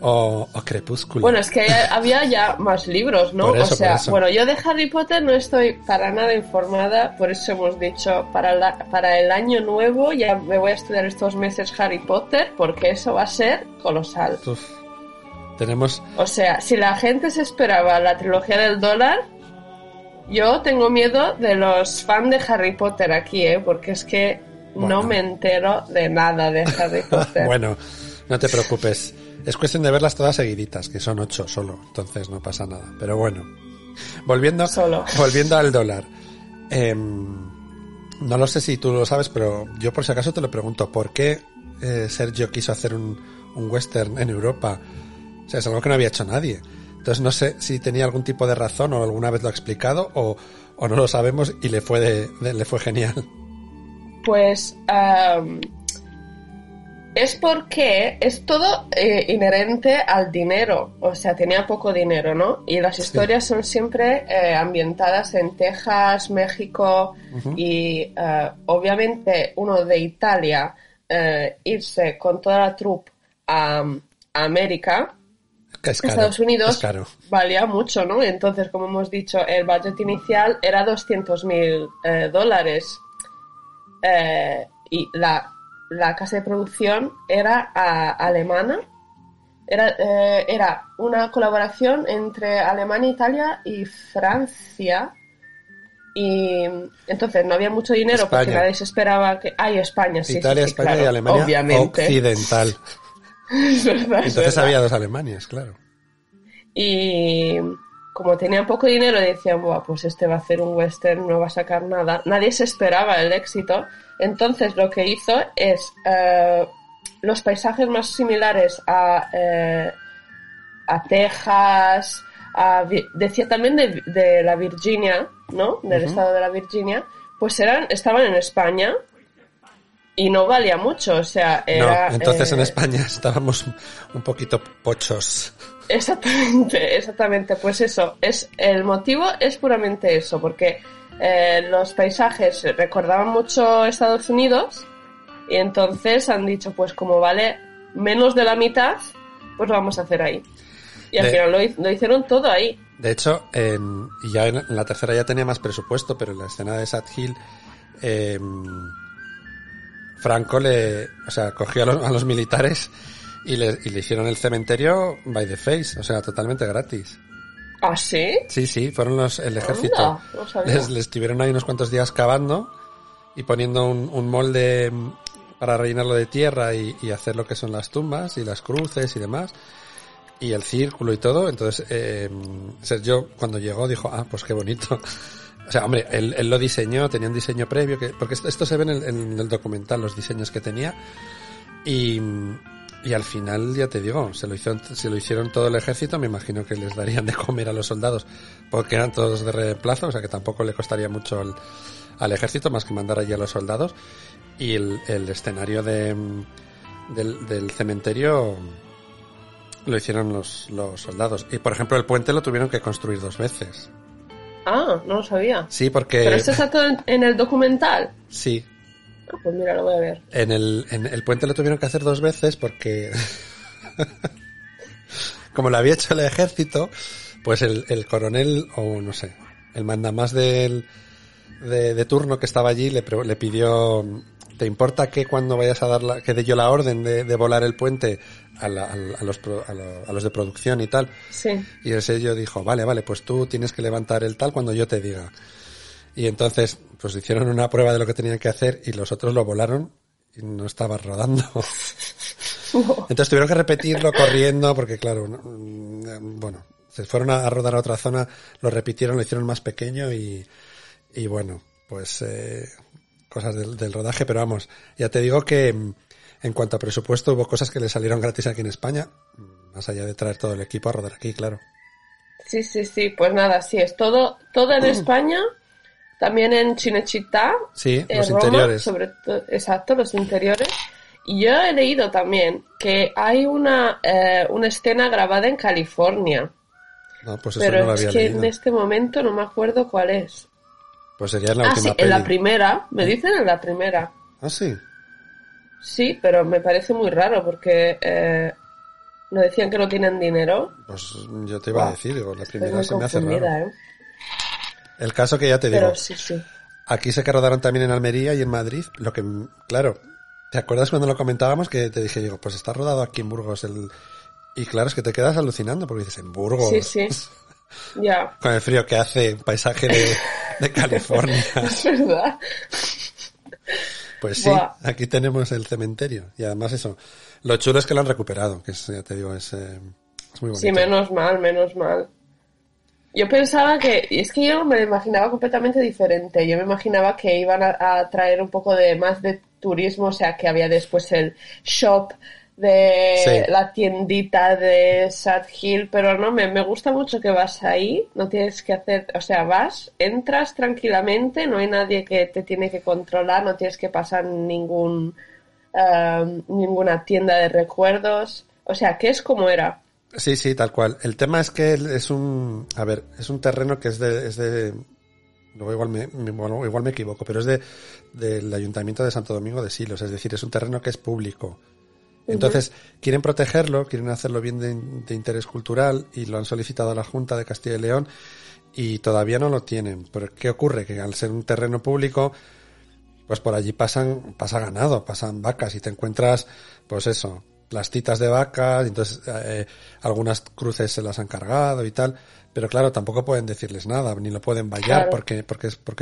O Crepúsculo. Bueno, es que había ya más libros, ¿no? Eso, o sea, bueno, yo de Harry Potter no estoy para nada informada, por eso hemos dicho para el año nuevo ya me voy a estudiar estos meses Harry Potter, porque eso va a ser colosal. Uf, tenemos... O sea, si la gente se esperaba la trilogía del dólar, yo tengo miedo de los fans de Harry Potter aquí, porque es que no me entero de nada de Harry Potter. Bueno, no te preocupes. Es cuestión de verlas todas seguiditas, que son 8 solo, entonces no pasa nada. Pero bueno, volviendo al dólar. No lo sé si tú lo sabes, pero yo por si acaso te lo pregunto. ¿Por qué Sergio quiso hacer un western en Europa? O sea, es algo que no había hecho nadie. Entonces no sé si tenía algún tipo de razón o alguna vez lo ha explicado o no lo sabemos y le fue le fue genial. Pues es porque es todo inherente al dinero, o sea, tenía poco dinero, ¿no? Y las historias son siempre ambientadas en Texas, México y obviamente uno de Italia irse con toda la troupe a América, Estados Unidos, valía mucho, ¿no? Entonces, como hemos dicho, el budget inicial era $200,000 y la casa de producción era alemana, era una colaboración entre Alemania, Italia y Francia, y entonces no había mucho dinero España. Porque nadie se esperaba que... ¡Ay, España! Sí, Italia, sí, España, claro, y Alemania obviamente. Occidental. Es verdad, entonces es había dos Alemanias, claro. Y como tenían poco dinero decían, buah, pues este va a hacer un western, no va a sacar nada. Nadie se esperaba el éxito. Entonces lo que hizo es los paisajes más similares a Texas, decía también de la Virginia, ¿no? Del estado de la Virginia, pues estaban en España. Y no valía mucho, o sea, era... No, entonces en España estábamos un poquito pochos. Exactamente, exactamente. Pues eso, el motivo es puramente eso, porque los paisajes recordaban mucho Estados Unidos y entonces han dicho, pues como vale menos de la mitad, pues lo vamos a hacer ahí. Y al final lo hicieron todo ahí. De hecho, ya en la tercera ya tenía más presupuesto, pero en la escena de Sad Hill... Franco cogió a los militares y le hicieron el cementerio by the face, o sea, totalmente gratis. ¿Ah, sí? Sí, fueron el ejército. Anda, les estuvieron ahí unos cuantos días cavando y poniendo un molde para rellenarlo de tierra y hacer lo que son las tumbas y las cruces y demás, y el círculo y todo. Entonces, Sergio, cuando llegó, dijo, ah, pues qué bonito. O sea, hombre, él lo diseñó, tenía un diseño previo, porque esto se ve en el documental, los diseños que tenía, y al final, ya te digo, se lo hicieron todo el ejército, me imagino que les darían de comer a los soldados, porque eran todos de reemplazo, o sea que tampoco le costaría mucho al ejército, más que mandar allí a los soldados, y el escenario del cementerio lo hicieron los soldados, y por ejemplo el puente lo tuvieron que construir 2 veces. Ah, no lo sabía. Sí, porque... ¿Pero esto está todo en el documental? Sí. Ah, pues mira, lo voy a ver. En el puente lo tuvieron que hacer 2 veces porque... Como lo había hecho el ejército, pues el coronel, o no sé, el mandamás de turno que estaba allí le pidió... ¿Te importa que cuando vayas a que dé yo la orden de volar el puente a los de producción y tal? Sí. Y el sello dijo, vale, pues tú tienes que levantar el tal cuando yo te diga. Y entonces, pues hicieron una prueba de lo que tenían que hacer y los otros lo volaron y no estaba rodando. Entonces tuvieron que repetirlo corriendo porque, claro, bueno, se fueron a rodar a otra zona, lo repitieron, lo hicieron más pequeño y bueno, pues... cosas del rodaje, pero vamos, ya te digo que en cuanto a presupuesto hubo cosas que le salieron gratis aquí en España, más allá de traer todo el equipo a rodar aquí, claro. Sí, pues nada, sí, es todo en España, también en Cinecittà, sí, en los Roma, interiores. Sobre todo, exacto, los interiores. Y yo he leído también que hay una escena grabada en California. No, pues eso pero no lo había leído. En este momento no me acuerdo cuál es. Pues sería en la última peli. En la primera, me dicen en la primera. Ah, sí. Sí, pero me parece muy raro porque ¿no decían que no tienen dinero? Pues yo te iba a decir, digo, la primera se me hace raro. El caso que ya te digo. Pero sí. Aquí sé que rodaron también en Almería y en Madrid, lo que, claro, ¿te acuerdas cuando lo comentábamos que te dije, digo, pues está rodado aquí en Burgos y claro, es que te quedas alucinando porque dices, en Burgos. Sí. Yeah. Con el frío que hace, paisaje de California. Es verdad. Pues sí, wow. Aquí tenemos el cementerio. Y además eso, lo chulo es que lo han recuperado, que es, ya te digo, es muy bonito. Sí, menos mal. Yo pensaba que, es que yo me lo imaginaba completamente diferente. Yo me imaginaba que iban a traer un poco de más de turismo, o sea, que había después el shop de la tiendita de Sad Hill, pero no, me gusta mucho que vas ahí, no tienes que hacer, o sea, vas, entras tranquilamente, no hay nadie que te tiene que controlar, no tienes que pasar ningún ninguna tienda de recuerdos, o sea, que es como era. Sí, sí, tal cual. El tema es que es un, a ver, es un terreno que es de no, igual me equivoco, pero es del Ayuntamiento de Santo Domingo de Silos, es decir, es un terreno que es público. Entonces, quieren protegerlo, quieren hacerlo bien de interés cultural y lo han solicitado a la Junta de Castilla y León y todavía no lo tienen. Pero ¿qué ocurre? Que al ser un terreno público, pues por allí pasa ganado, pasan vacas y te encuentras, pues eso, plastitas de vacas, entonces algunas cruces se las han cargado y tal. Pero claro, tampoco pueden decirles nada, ni lo pueden vallar claro, porque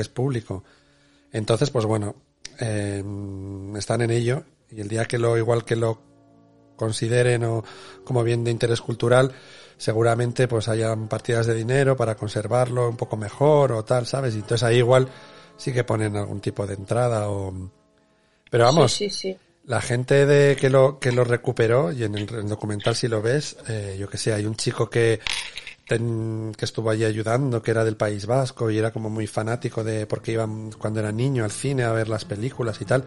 es público. Entonces, pues bueno, están en ello y el día que lo consideren o como bien de interés cultural, seguramente pues hayan partidas de dinero para conservarlo un poco mejor o tal, ¿sabes? Y entonces ahí igual sí que ponen algún tipo de entrada o... Pero vamos, sí. La gente de que lo recuperó, y en el documental si lo ves, yo que sé, hay un chico que estuvo allí ayudando, que era del País Vasco y era como muy fanático de... porque iban cuando era niño al cine a ver las películas y tal...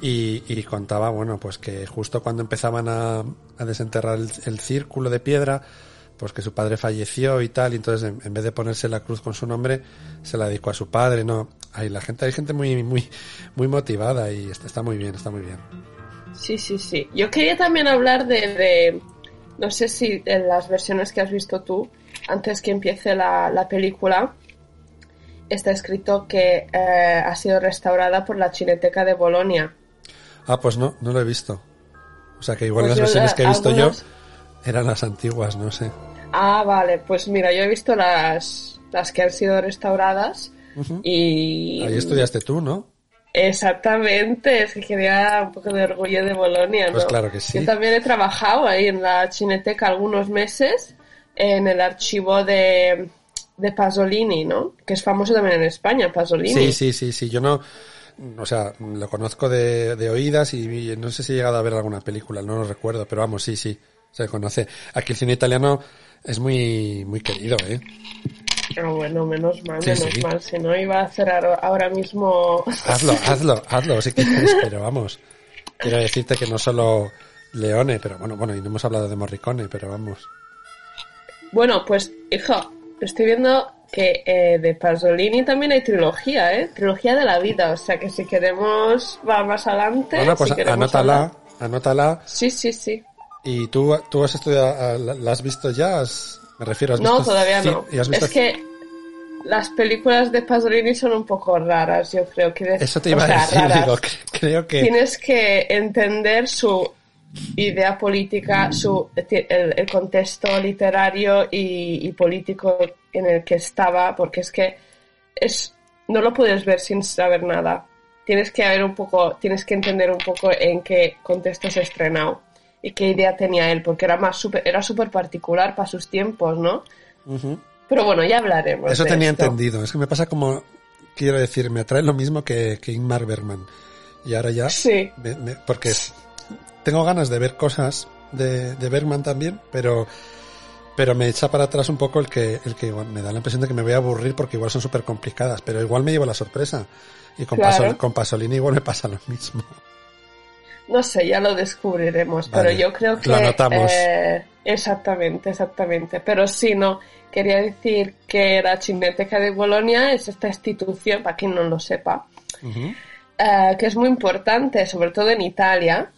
Y contaba, bueno, pues que justo cuando empezaban a desenterrar el círculo de piedra, pues que su padre falleció y tal, y entonces en vez de ponerse la cruz con su nombre, se la dedicó a su padre, ¿no? Hay gente muy, muy, muy motivada y está muy bien, está muy bien. Sí. Yo quería también hablar de no sé si en las versiones que has visto tú, antes que empiece la película... Está escrito que ha sido restaurada por la Cineteca de Bolonia. Ah, pues no lo he visto. O sea, que igual pues las versiones que he visto yo eran las antiguas, no sé. Ah, vale. Pues mira, yo he visto las que han sido restauradas y... Ahí estudiaste tú, ¿no? Exactamente. Es que quería un poco de orgullo de Bolonia, ¿no? Pues claro que sí. Yo también he trabajado ahí en la Cineteca algunos meses en el archivo de Pasolini, ¿no? Que es famoso también en España, Pasolini. Sí. Yo no... O sea, lo conozco de oídas y no sé si he llegado a ver alguna película, no lo recuerdo, pero vamos, sí. Se conoce. Aquí el cine italiano es muy, muy querido, ¿eh? Ah, bueno, menos mal. Si no, iba a hacer ahora mismo... Hazlo. Sí que quieres, pero vamos. Quiero decirte que no solo Leone, pero bueno, y no hemos hablado de Morricone, pero vamos. Bueno, pues, hijo... Estoy viendo que de Pasolini también hay trilogía, ¿eh? Trilogía de la vida, o sea que si queremos va más adelante... Bueno, pues si anótala. Sí. ¿Y tú has estudiado, la has visto ya? Me refiero, ¿has visto? No, todavía no. ¿Y has visto? Es que las películas de Pasolini son un poco raras, yo creo que... Eso te iba a decir, raras. Digo, creo que... Tienes que entender su... idea política, el contexto literario y político en el que estaba, porque es que no lo puedes ver sin saber nada. Tienes que entender un poco en qué contexto se estrenó y qué idea tenía él, porque era súper particular para sus tiempos, ¿no? Uh-huh. Pero bueno, ya hablaremos. Eso tenía entendido. Es que me pasa como, quiero decir, me atrae lo mismo que Ingmar Bergman. Y ahora ya... Sí. Porque... Tengo ganas de ver cosas de Bergman también, pero me echa para atrás un poco el que igual me da la impresión de que me voy a aburrir porque igual son súper complicadas, pero igual me llevo la sorpresa. Y con Pasolini igual me pasa lo mismo. No sé, ya lo descubriremos, vale, pero yo creo que... Lo anotamos. Exactamente. Pero sí, no, quería decir que la Cineteca de Bolonia es esta institución, para quien no lo sepa, que es muy importante, sobre todo en Italia...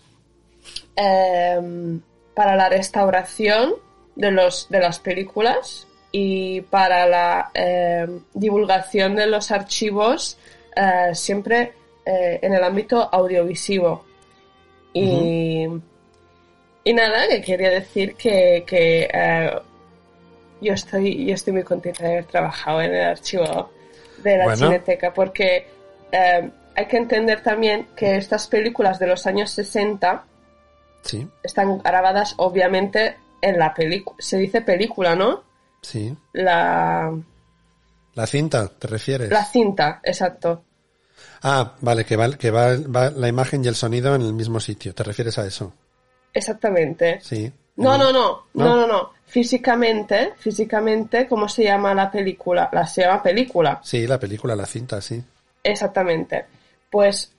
para la restauración de las películas y para la divulgación de los archivos siempre en el ámbito audiovisivo. Y nada, que quería decir que yo estoy muy contenta de haber trabajado en el archivo de la Cineteca porque hay que entender también que estas películas de los años 60... Sí. Están grabadas obviamente en la película. Se dice película, ¿no? Sí. La cinta, ¿te refieres? La cinta, exacto. Ah, vale, que va la imagen y el sonido en el mismo sitio. ¿Te refieres a eso? Exactamente. Sí. No. Físicamente, ¿cómo se llama la película? Se llama película. Sí, la película, la cinta, sí. Exactamente. Pues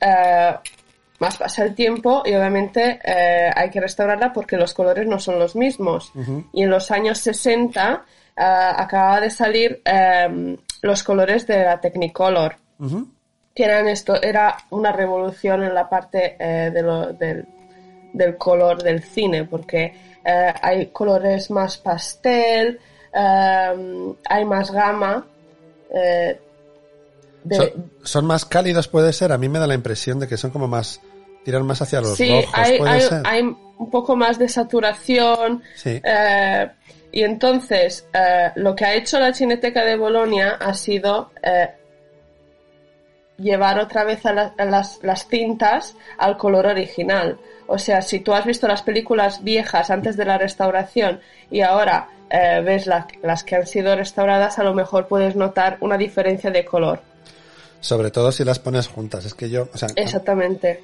más pasa el tiempo y obviamente hay que restaurarla porque los colores no son los mismos. Uh-huh. Y en los años 60 acababa de salir los colores de la Technicolor. Uh-huh. Que eran era una revolución en la parte del color del cine, porque hay colores más pastel, hay más gama. ¿Son más cálidos, puede ser? A mí me da la impresión de que son como más... tiran más hacia los rojos, hay un poco más de saturación. Sí. Y entonces, lo que ha hecho la Cineteca de Bolonia ha sido... llevar otra vez a las cintas al color original. O sea, si tú has visto las películas viejas antes de la restauración y ahora ves las que han sido restauradas, a lo mejor puedes notar una diferencia de color. Sobre todo si las pones juntas. Es que yo... O sea, exactamente.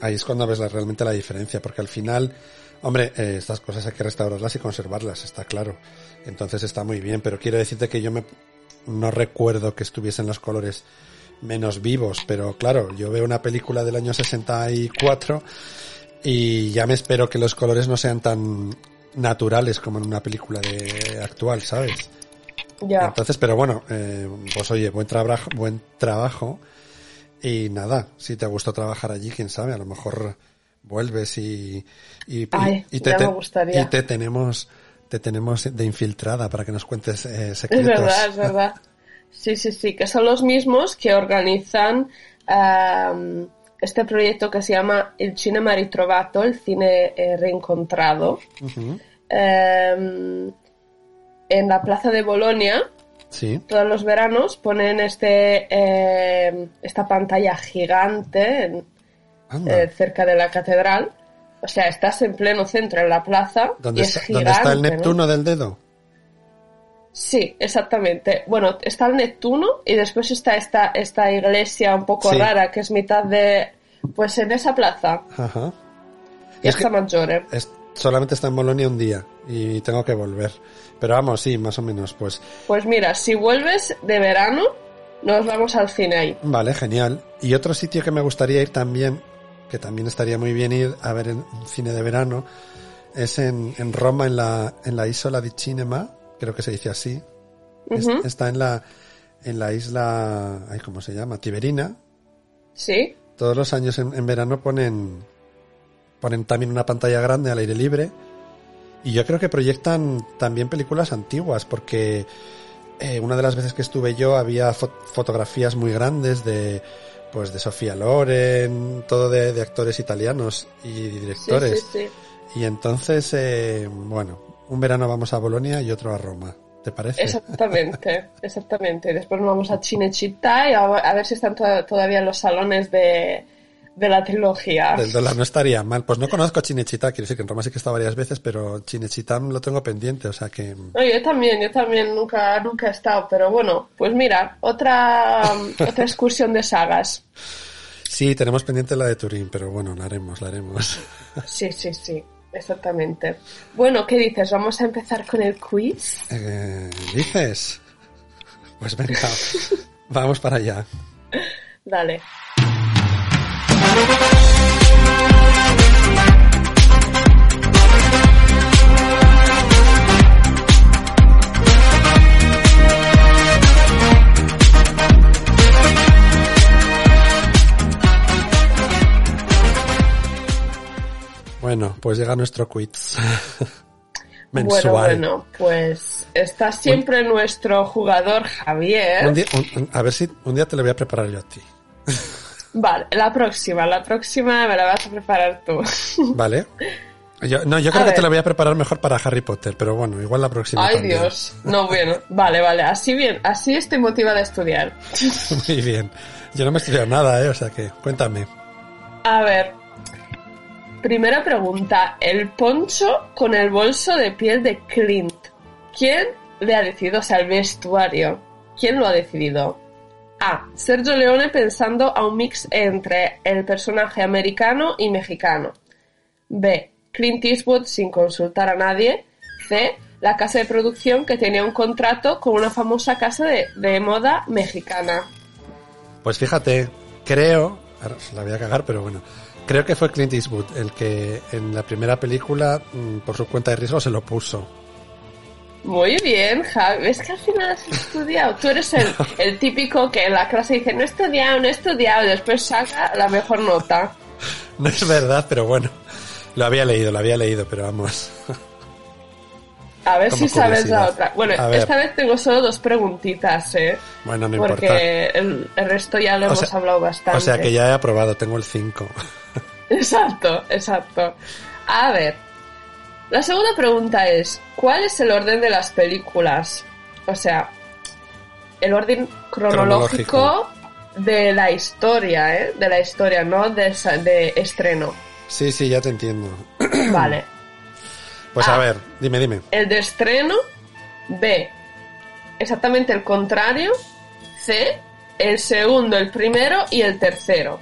Ahí es cuando ves realmente la diferencia, porque al final... Hombre, estas cosas hay que restaurarlas y conservarlas, está claro. Entonces está muy bien, pero quiero decirte que yo no recuerdo que estuviesen los colores... menos vivos, pero claro, yo veo una película del año 64 y ya me espero que los colores no sean tan naturales como en una película actual, ¿sabes? Ya. Entonces, pero bueno, pues oye, buen trabajo y nada, si te gustó trabajar allí, quién sabe, a lo mejor vuelves y te tenemos de infiltrada para que nos cuentes secretos. Es verdad. Sí, que son los mismos que organizan este proyecto que se llama Il Cinema Ritrovato, el cine reencontrado, uh-huh. En la plaza de Bolonia. Sí. Todos los veranos ponen esta pantalla gigante cerca de la catedral. O sea, estás en pleno centro, en la plaza. ¿Dónde está el Neptuno, ¿no? del dedo? Sí, exactamente. Bueno, está el Neptuno y después está esta iglesia un poco rara que es mitad de... Pues en esa plaza. Ajá. Y es Maggiore. Solamente está en Bolonia un día y tengo que volver. Pero vamos, sí, más o menos, pues... Pues mira, si vuelves de verano, nos vamos al cine ahí. Vale, genial. Y otro sitio que me gustaría ir también, que también estaría muy bien ir a ver en cine de verano, es en Roma, en la Isola di Cinema. Creo que se dice así. Uh-huh. Está en la isla, ¿cómo se llama? Tiberina. Sí. Todos los años en verano ponen también una pantalla grande al aire libre. Y yo creo que proyectan también películas antiguas, porque una de las veces que estuve yo había fotografías muy grandes de Sofía Loren, todo de actores italianos y directores. Sí. Y entonces, un verano vamos a Bolonia y otro a Roma, ¿te parece? Exactamente. Después nos vamos a Cinecittà y a ver si están todavía los salones de la trilogía. Del dólar no estaría mal. Pues no conozco Cinecittà, quiero decir que en Roma sí que he estado varias veces, pero Cinecittà lo tengo pendiente, o sea que... No, yo también nunca he estado, pero bueno, pues mira, otra excursión de sagas. Sí, tenemos pendiente la de Turín, pero bueno, la haremos. Sí. Exactamente. Bueno, ¿qué dices? ¿Vamos a empezar con el quiz? ¿Dices? Pues venga, vamos para allá. Dale. Bueno, pues llega nuestro quiz mensual. Bueno, pues está siempre nuestro jugador Javier. A ver si un día te lo voy a preparar yo a ti. Vale, la próxima me la vas a preparar tú. Vale. Yo creo que te la voy a preparar mejor para Harry Potter, pero bueno, igual la próxima. Ay, también. Dios. No, bueno, vale. Así estoy motivada a estudiar. Muy bien. Yo no me he estudiado nada, o sea que cuéntame. A ver. Primera pregunta, el poncho con el bolso de piel de Clint. ¿Quién le ha decidido? O sea, el vestuario. ¿Quién lo ha decidido? A. Sergio Leone pensando a un mix entre el personaje americano y mexicano. B. Clint Eastwood sin consultar a nadie. C. La casa de producción que tenía un contrato con una famosa casa de moda mexicana. Pues fíjate, creo... Ahora la voy a cagar, pero bueno. Creo que fue Clint Eastwood el que en la primera película, por su cuenta de riesgo, se lo puso. Muy bien, Javi. Es que al final has estudiado. Tú eres el típico que en la clase dice no he estudiado, y después saca la mejor nota. No es verdad, pero bueno. Lo había leído, pero vamos... A ver si sabes la otra. Bueno, esta vez tengo solo 2 preguntitas, ¿eh? Bueno, no importa. Porque el resto ya lo hemos hablado bastante. O sea que ya he aprobado, tengo el 5. Exacto. A ver, la segunda pregunta es, ¿cuál es el orden de las películas? O sea, el orden cronológico de la historia, ¿eh? De la historia, ¿no? De estreno. Sí, ya te entiendo. Vale. Pues a ver, dime. El de estreno. B. Exactamente el contrario. C. El segundo, el primero y el tercero.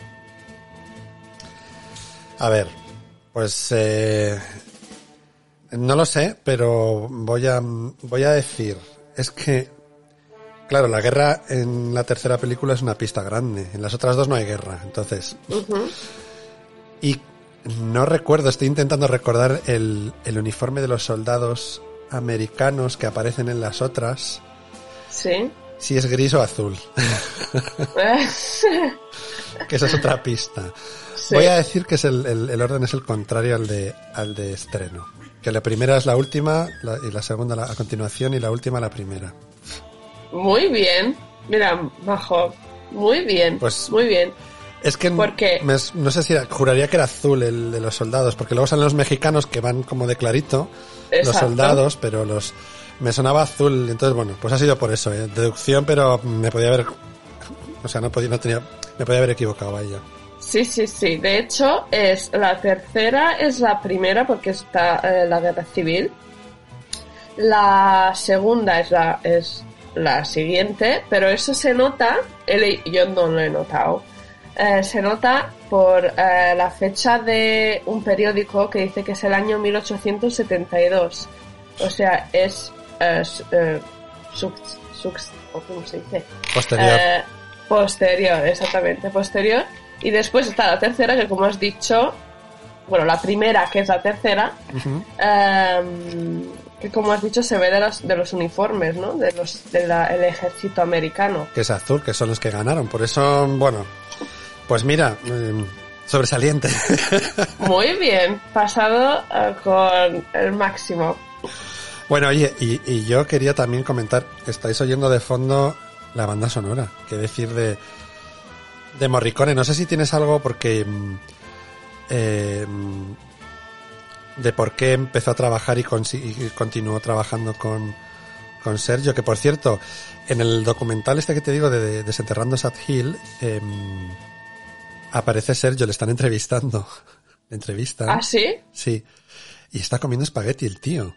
A ver, pues no lo sé, pero voy a decir, es que claro, la guerra en la tercera película es una pista grande, en las otras 2 no hay guerra, entonces. Uh-huh. Y no recuerdo, estoy intentando recordar el uniforme de los soldados americanos que aparecen en las otras. Sí. Si es gris o azul. Que esa es otra pista. Sí. Voy a decir que es el orden es el contrario al de estreno. Que la primera es la última, y la segunda a continuación, y la última la primera. Muy bien. Mira, bajo. Muy bien. Pues, muy bien. Es que no sé si juraría que era azul el de los soldados, porque luego salen los mexicanos que van como de clarito. Exacto. Los soldados, pero me sonaba azul, entonces bueno, pues ha sido por eso, deducción, pero me podía haber equivocado ahí ya. Sí, de hecho es la tercera, es la primera porque está la guerra civil. La segunda es la siguiente, pero eso se nota, yo no lo he notado. Se nota por la fecha de un periódico que dice que es el año 1872. O sea, es ¿cómo se dice? Posterior. Posterior, exactamente, posterior. Y después está la tercera, que como has dicho, bueno, la primera, que es la tercera, uh-huh. Que como has dicho se ve de los uniformes, ¿no? del ejército americano. Que es azul, que son los que ganaron, por eso, bueno... Pues mira, sobresaliente. Muy bien, pasado con el máximo. Bueno, oye, y yo quería también comentar, estáis oyendo de fondo la banda sonora, qué decir de Morricone. No sé si tienes algo porque de por qué empezó a trabajar y continuó trabajando con Sergio, que por cierto, en el documental este que te digo de Desenterrando Sad Hill... Aparece Sergio, le están entrevistando. Le entrevistan. ¿Ah, sí? Sí. Y está comiendo espagueti el tío.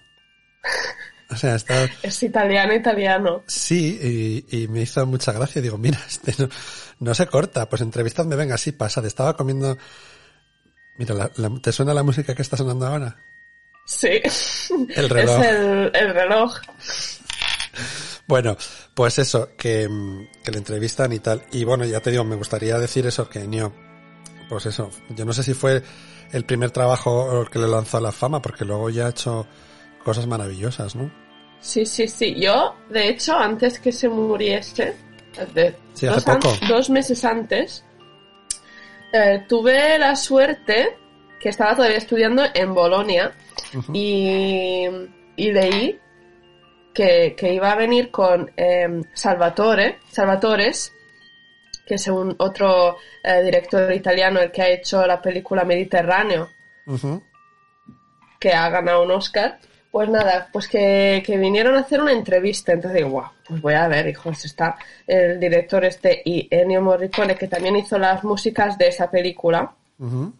O sea, está... Es italiano. Sí, y me hizo mucha gracia. Digo, mira, este no se corta. Pues entrevistadme, venga, sí, pasad. Estaba comiendo... Mira, ¿te suena la música que está sonando ahora? Sí. El reloj. Es el reloj. Bueno, pues eso, que le entrevistan y tal. Y bueno, ya te digo, me gustaría decir eso, que Ennio... Pues eso, yo no sé si fue el primer trabajo que le lanzó a la fama, porque luego ya ha hecho cosas maravillosas, ¿no? Sí. Yo, de hecho, antes que se muriese, hace 2 meses antes, tuve la suerte que estaba todavía estudiando en Bolonia, uh-huh. y leí que iba a venir con Salvatores, que es un otro director italiano, el que ha hecho la película Mediterráneo, uh-huh. que ha ganado un Oscar. Pues nada, pues que vinieron a hacer una entrevista. Entonces digo, guau, pues voy a ver, hijos, está el director este y Ennio Morricone, que también hizo las músicas de esa película. Uh-huh.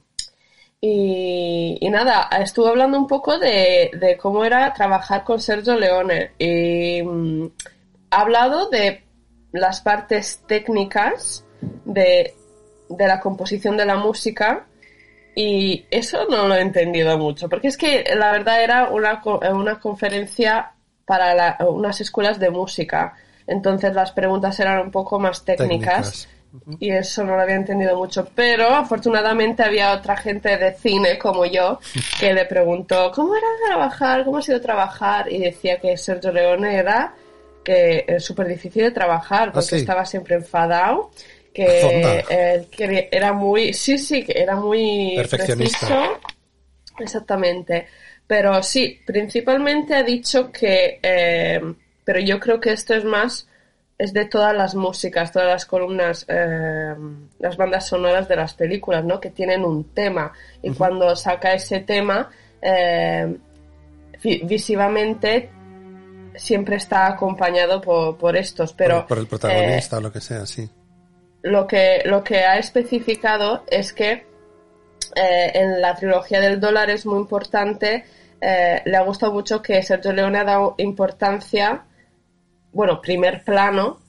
Y nada, estuve hablando un poco de cómo era trabajar con Sergio Leone y ha hablado de las partes técnicas de la composición de la música Y eso no lo he entendido mucho, porque es que la verdad era una conferencia para unas escuelas de música. Entonces las preguntas eran un poco más técnicas. Uh-huh. Y eso no lo había entendido mucho, pero afortunadamente había otra gente de cine como yo que le preguntó ¿cómo era trabajar? ¿Cómo ha sido trabajar? Y decía que Sergio Leone era súper difícil de trabajar porque estaba siempre enfadado, que era muy que era muy perfeccionista, preciso. Exactamente. Pero sí, principalmente ha dicho que pero yo creo que esto es más, es de todas las músicas, todas las columnas, las bandas sonoras de las películas, ¿no? Que tienen un tema. Y cuando saca ese tema, visivamente siempre está acompañado por estos. Pero por el protagonista o lo que sea, sí. Lo que ha especificado es que en la trilogía del dólar es muy importante. Le ha gustado mucho que Sergio Leone ha dado importancia, primer plano,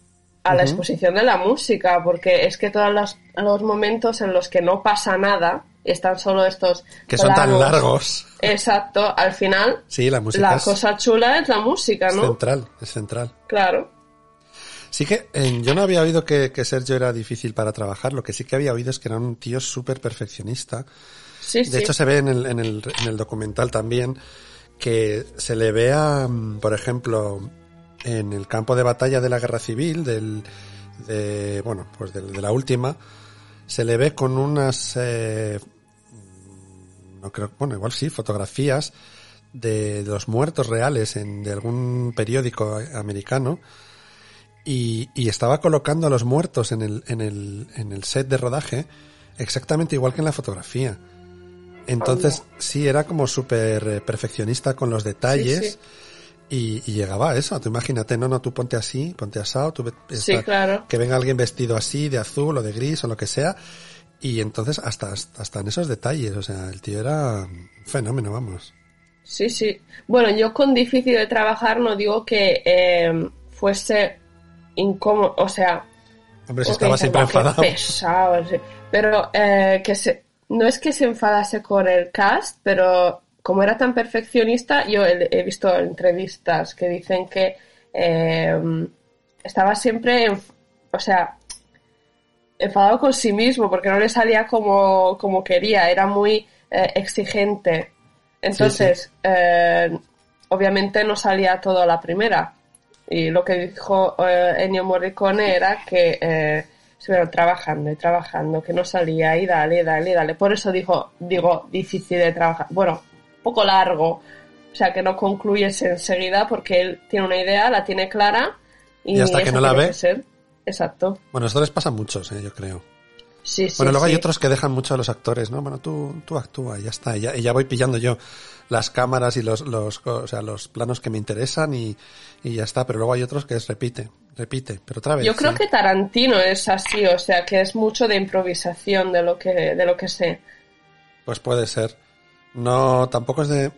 a la exposición de la música, porque es que todos los momentos en los que no pasa nada y están solo estos que planos, son tan largos. Exacto, al final sí, la cosa chula es la música, ¿no? Es central. Claro. Sí que yo no había oído que Sergio era difícil para trabajar, lo que sí que había oído es que era un tío súper perfeccionista. Sí, de hecho se ve en el documental también que se le ve a, por ejemplo, en el campo de batalla de la Guerra Civil, de la última, se le ve con unas fotografías de los muertos reales de algún periódico americano, y estaba colocando a los muertos en el set de rodaje exactamente igual que en la fotografía. Entonces sí, era como súper perfeccionista con los detalles. Sí, sí. Y llegaba a eso. Tú imagínate, no, tú ponte así, ponte asado, claro. Que venga alguien vestido así, de azul o de gris o lo que sea, y entonces hasta en esos detalles, o sea, el tío era un fenómeno, vamos. Sí, sí. Bueno, yo con difícil de trabajar no digo que fuese incómodo, o sea... Hombre, si estaba siempre enfadado. Pesado, sí. Pero no es que se enfadase con el cast, pero... Como era tan perfeccionista, yo he visto entrevistas que dicen que estaba siempre, enfadado con sí mismo porque no le salía como quería, era muy exigente. Entonces, sí, sí. Obviamente no salía todo a la primera. Y lo que dijo Ennio Morricone era que estuvieron trabajando y trabajando, que no salía, y dale. Por eso digo, difícil de trabajar. Poco largo, o sea que no concluyes enseguida porque él tiene una idea, la tiene clara y hasta que no la ve. Exacto. Bueno, esto les pasa a muchos, yo creo. Sí, sí. Bueno, luego sí. Hay otros que dejan mucho a los actores, ¿no? Bueno, tú actúa, ya está, ya voy pillando yo las cámaras y los planos que me interesan y ya está, pero luego hay otros que es repite, pero otra vez. Yo creo que Tarantino es así, o sea que es mucho de improvisación de lo que sé. Pues puede ser. No, tampoco es de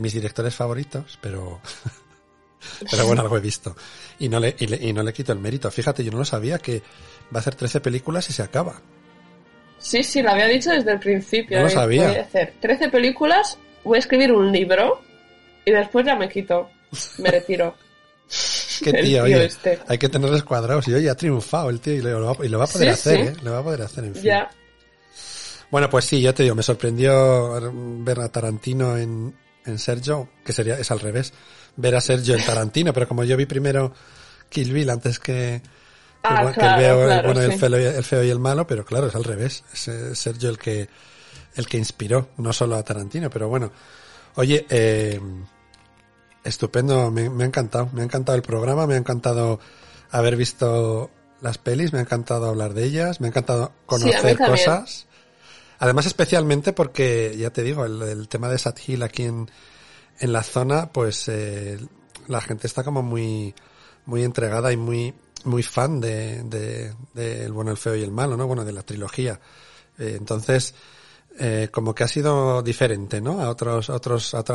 mis directores favoritos, pero bueno, algo he visto. Y no le quito el mérito. Fíjate, yo no lo sabía que va a hacer 13 películas y se acaba. Sí, sí, lo había dicho desde el principio. No lo sabía. Voy a hacer 13 películas, voy a escribir un libro y después ya me quito. Me retiro. Qué tío, oye, hay que tenerles cuadrados. Y oye, ha triunfado el tío y lo va a poder hacer, ¿eh? Lo va a poder hacer, en fin. Ya. Bueno, pues sí, ya te digo, me sorprendió ver a Tarantino en Sergio, que es al revés, ver a Sergio en Tarantino, pero como yo vi primero Kill Bill antes el feo y el malo, pero claro, es al revés, es Sergio el que inspiró, no solo a Tarantino, pero bueno. Oye, estupendo, me ha encantado el programa, me ha encantado haber visto las pelis, me ha encantado hablar de ellas, me ha encantado conocer cosas. Además, especialmente porque, ya te digo, el tema de Sad Hill aquí en la zona, pues la gente está como muy muy entregada y muy muy fan de El bueno, el feo y el malo, ¿no? Bueno, de la trilogía. Entonces, como que ha sido diferente, ¿no? A otras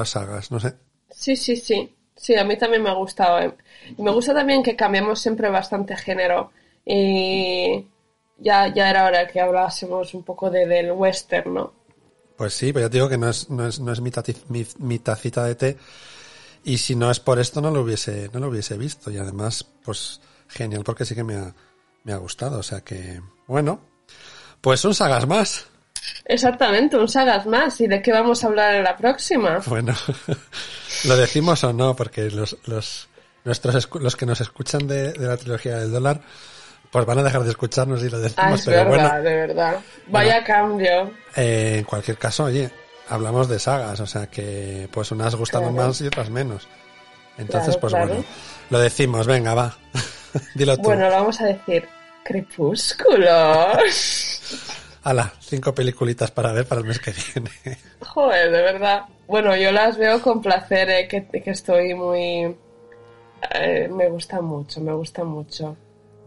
sagas, no sé. Sí, sí, sí. Sí, a mí también me ha gustado. Me gusta también que cambiamos siempre bastante género. Y... ya era hora que hablásemos un poco del western, ¿no? Pues sí, pues ya te digo que no es mi tacita de té, y si no es por esto no lo hubiese visto, y además pues genial, porque sí que me ha gustado, o sea que bueno, pues un Sagas más. Exactamente, un Sagas más. ¿Y de qué vamos a hablar en la próxima? Bueno, ¿lo decimos o no? Porque los que nos escuchan de la trilogía del dólar pues van a dejar de escucharnos y lo decimos. Ah, es pero verdad, bueno, de verdad. Vaya bueno, cambio. En cualquier caso, oye, hablamos de sagas, o sea que pues unas gustaron más y otras menos. Entonces, claro, pues bueno, lo decimos, venga, va. Dilo tú. Bueno, lo vamos a decir. Crepúsculo. Hala, 5 peliculitas para ver para el mes que viene. Joder, de verdad. Bueno, yo las veo con placer, que estoy muy... me gusta mucho.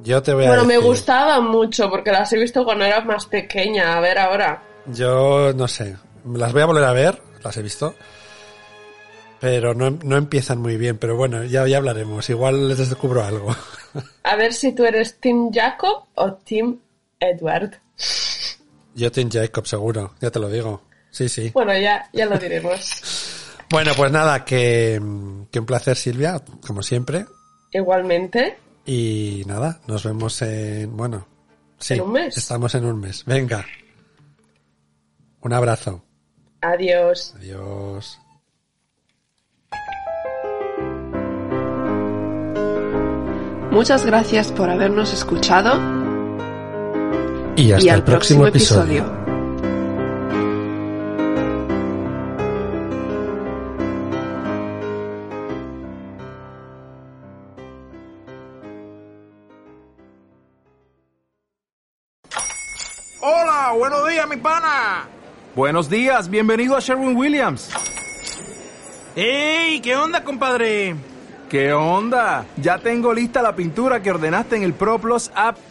Yo te voy a decir... me gustaban mucho, porque las he visto cuando era más pequeña. A ver ahora. Yo no sé. Las voy a volver a ver, las he visto. Pero no empiezan muy bien. Pero bueno, ya hablaremos. Igual les descubro algo. A ver si tú eres Team Jacob o Team Edward. Yo Team Jacob, seguro, ya te lo digo. Sí, sí. Bueno, ya lo diremos. Bueno, pues nada, que un placer, Silvia, como siempre. Igualmente. Y nada, nos vemos en... Bueno, sí, ¿en un mes? Estamos en un mes. Venga. Un abrazo. Adiós. Adiós. Muchas gracias por habernos escuchado. Y hasta el próximo episodio. Hola, buenos días, mi pana. Buenos días, bienvenido a Sherwin Williams. ¡Ey! ¿Qué onda, compadre? ¿Qué onda? Ya tengo lista la pintura que ordenaste en el ProPlus App.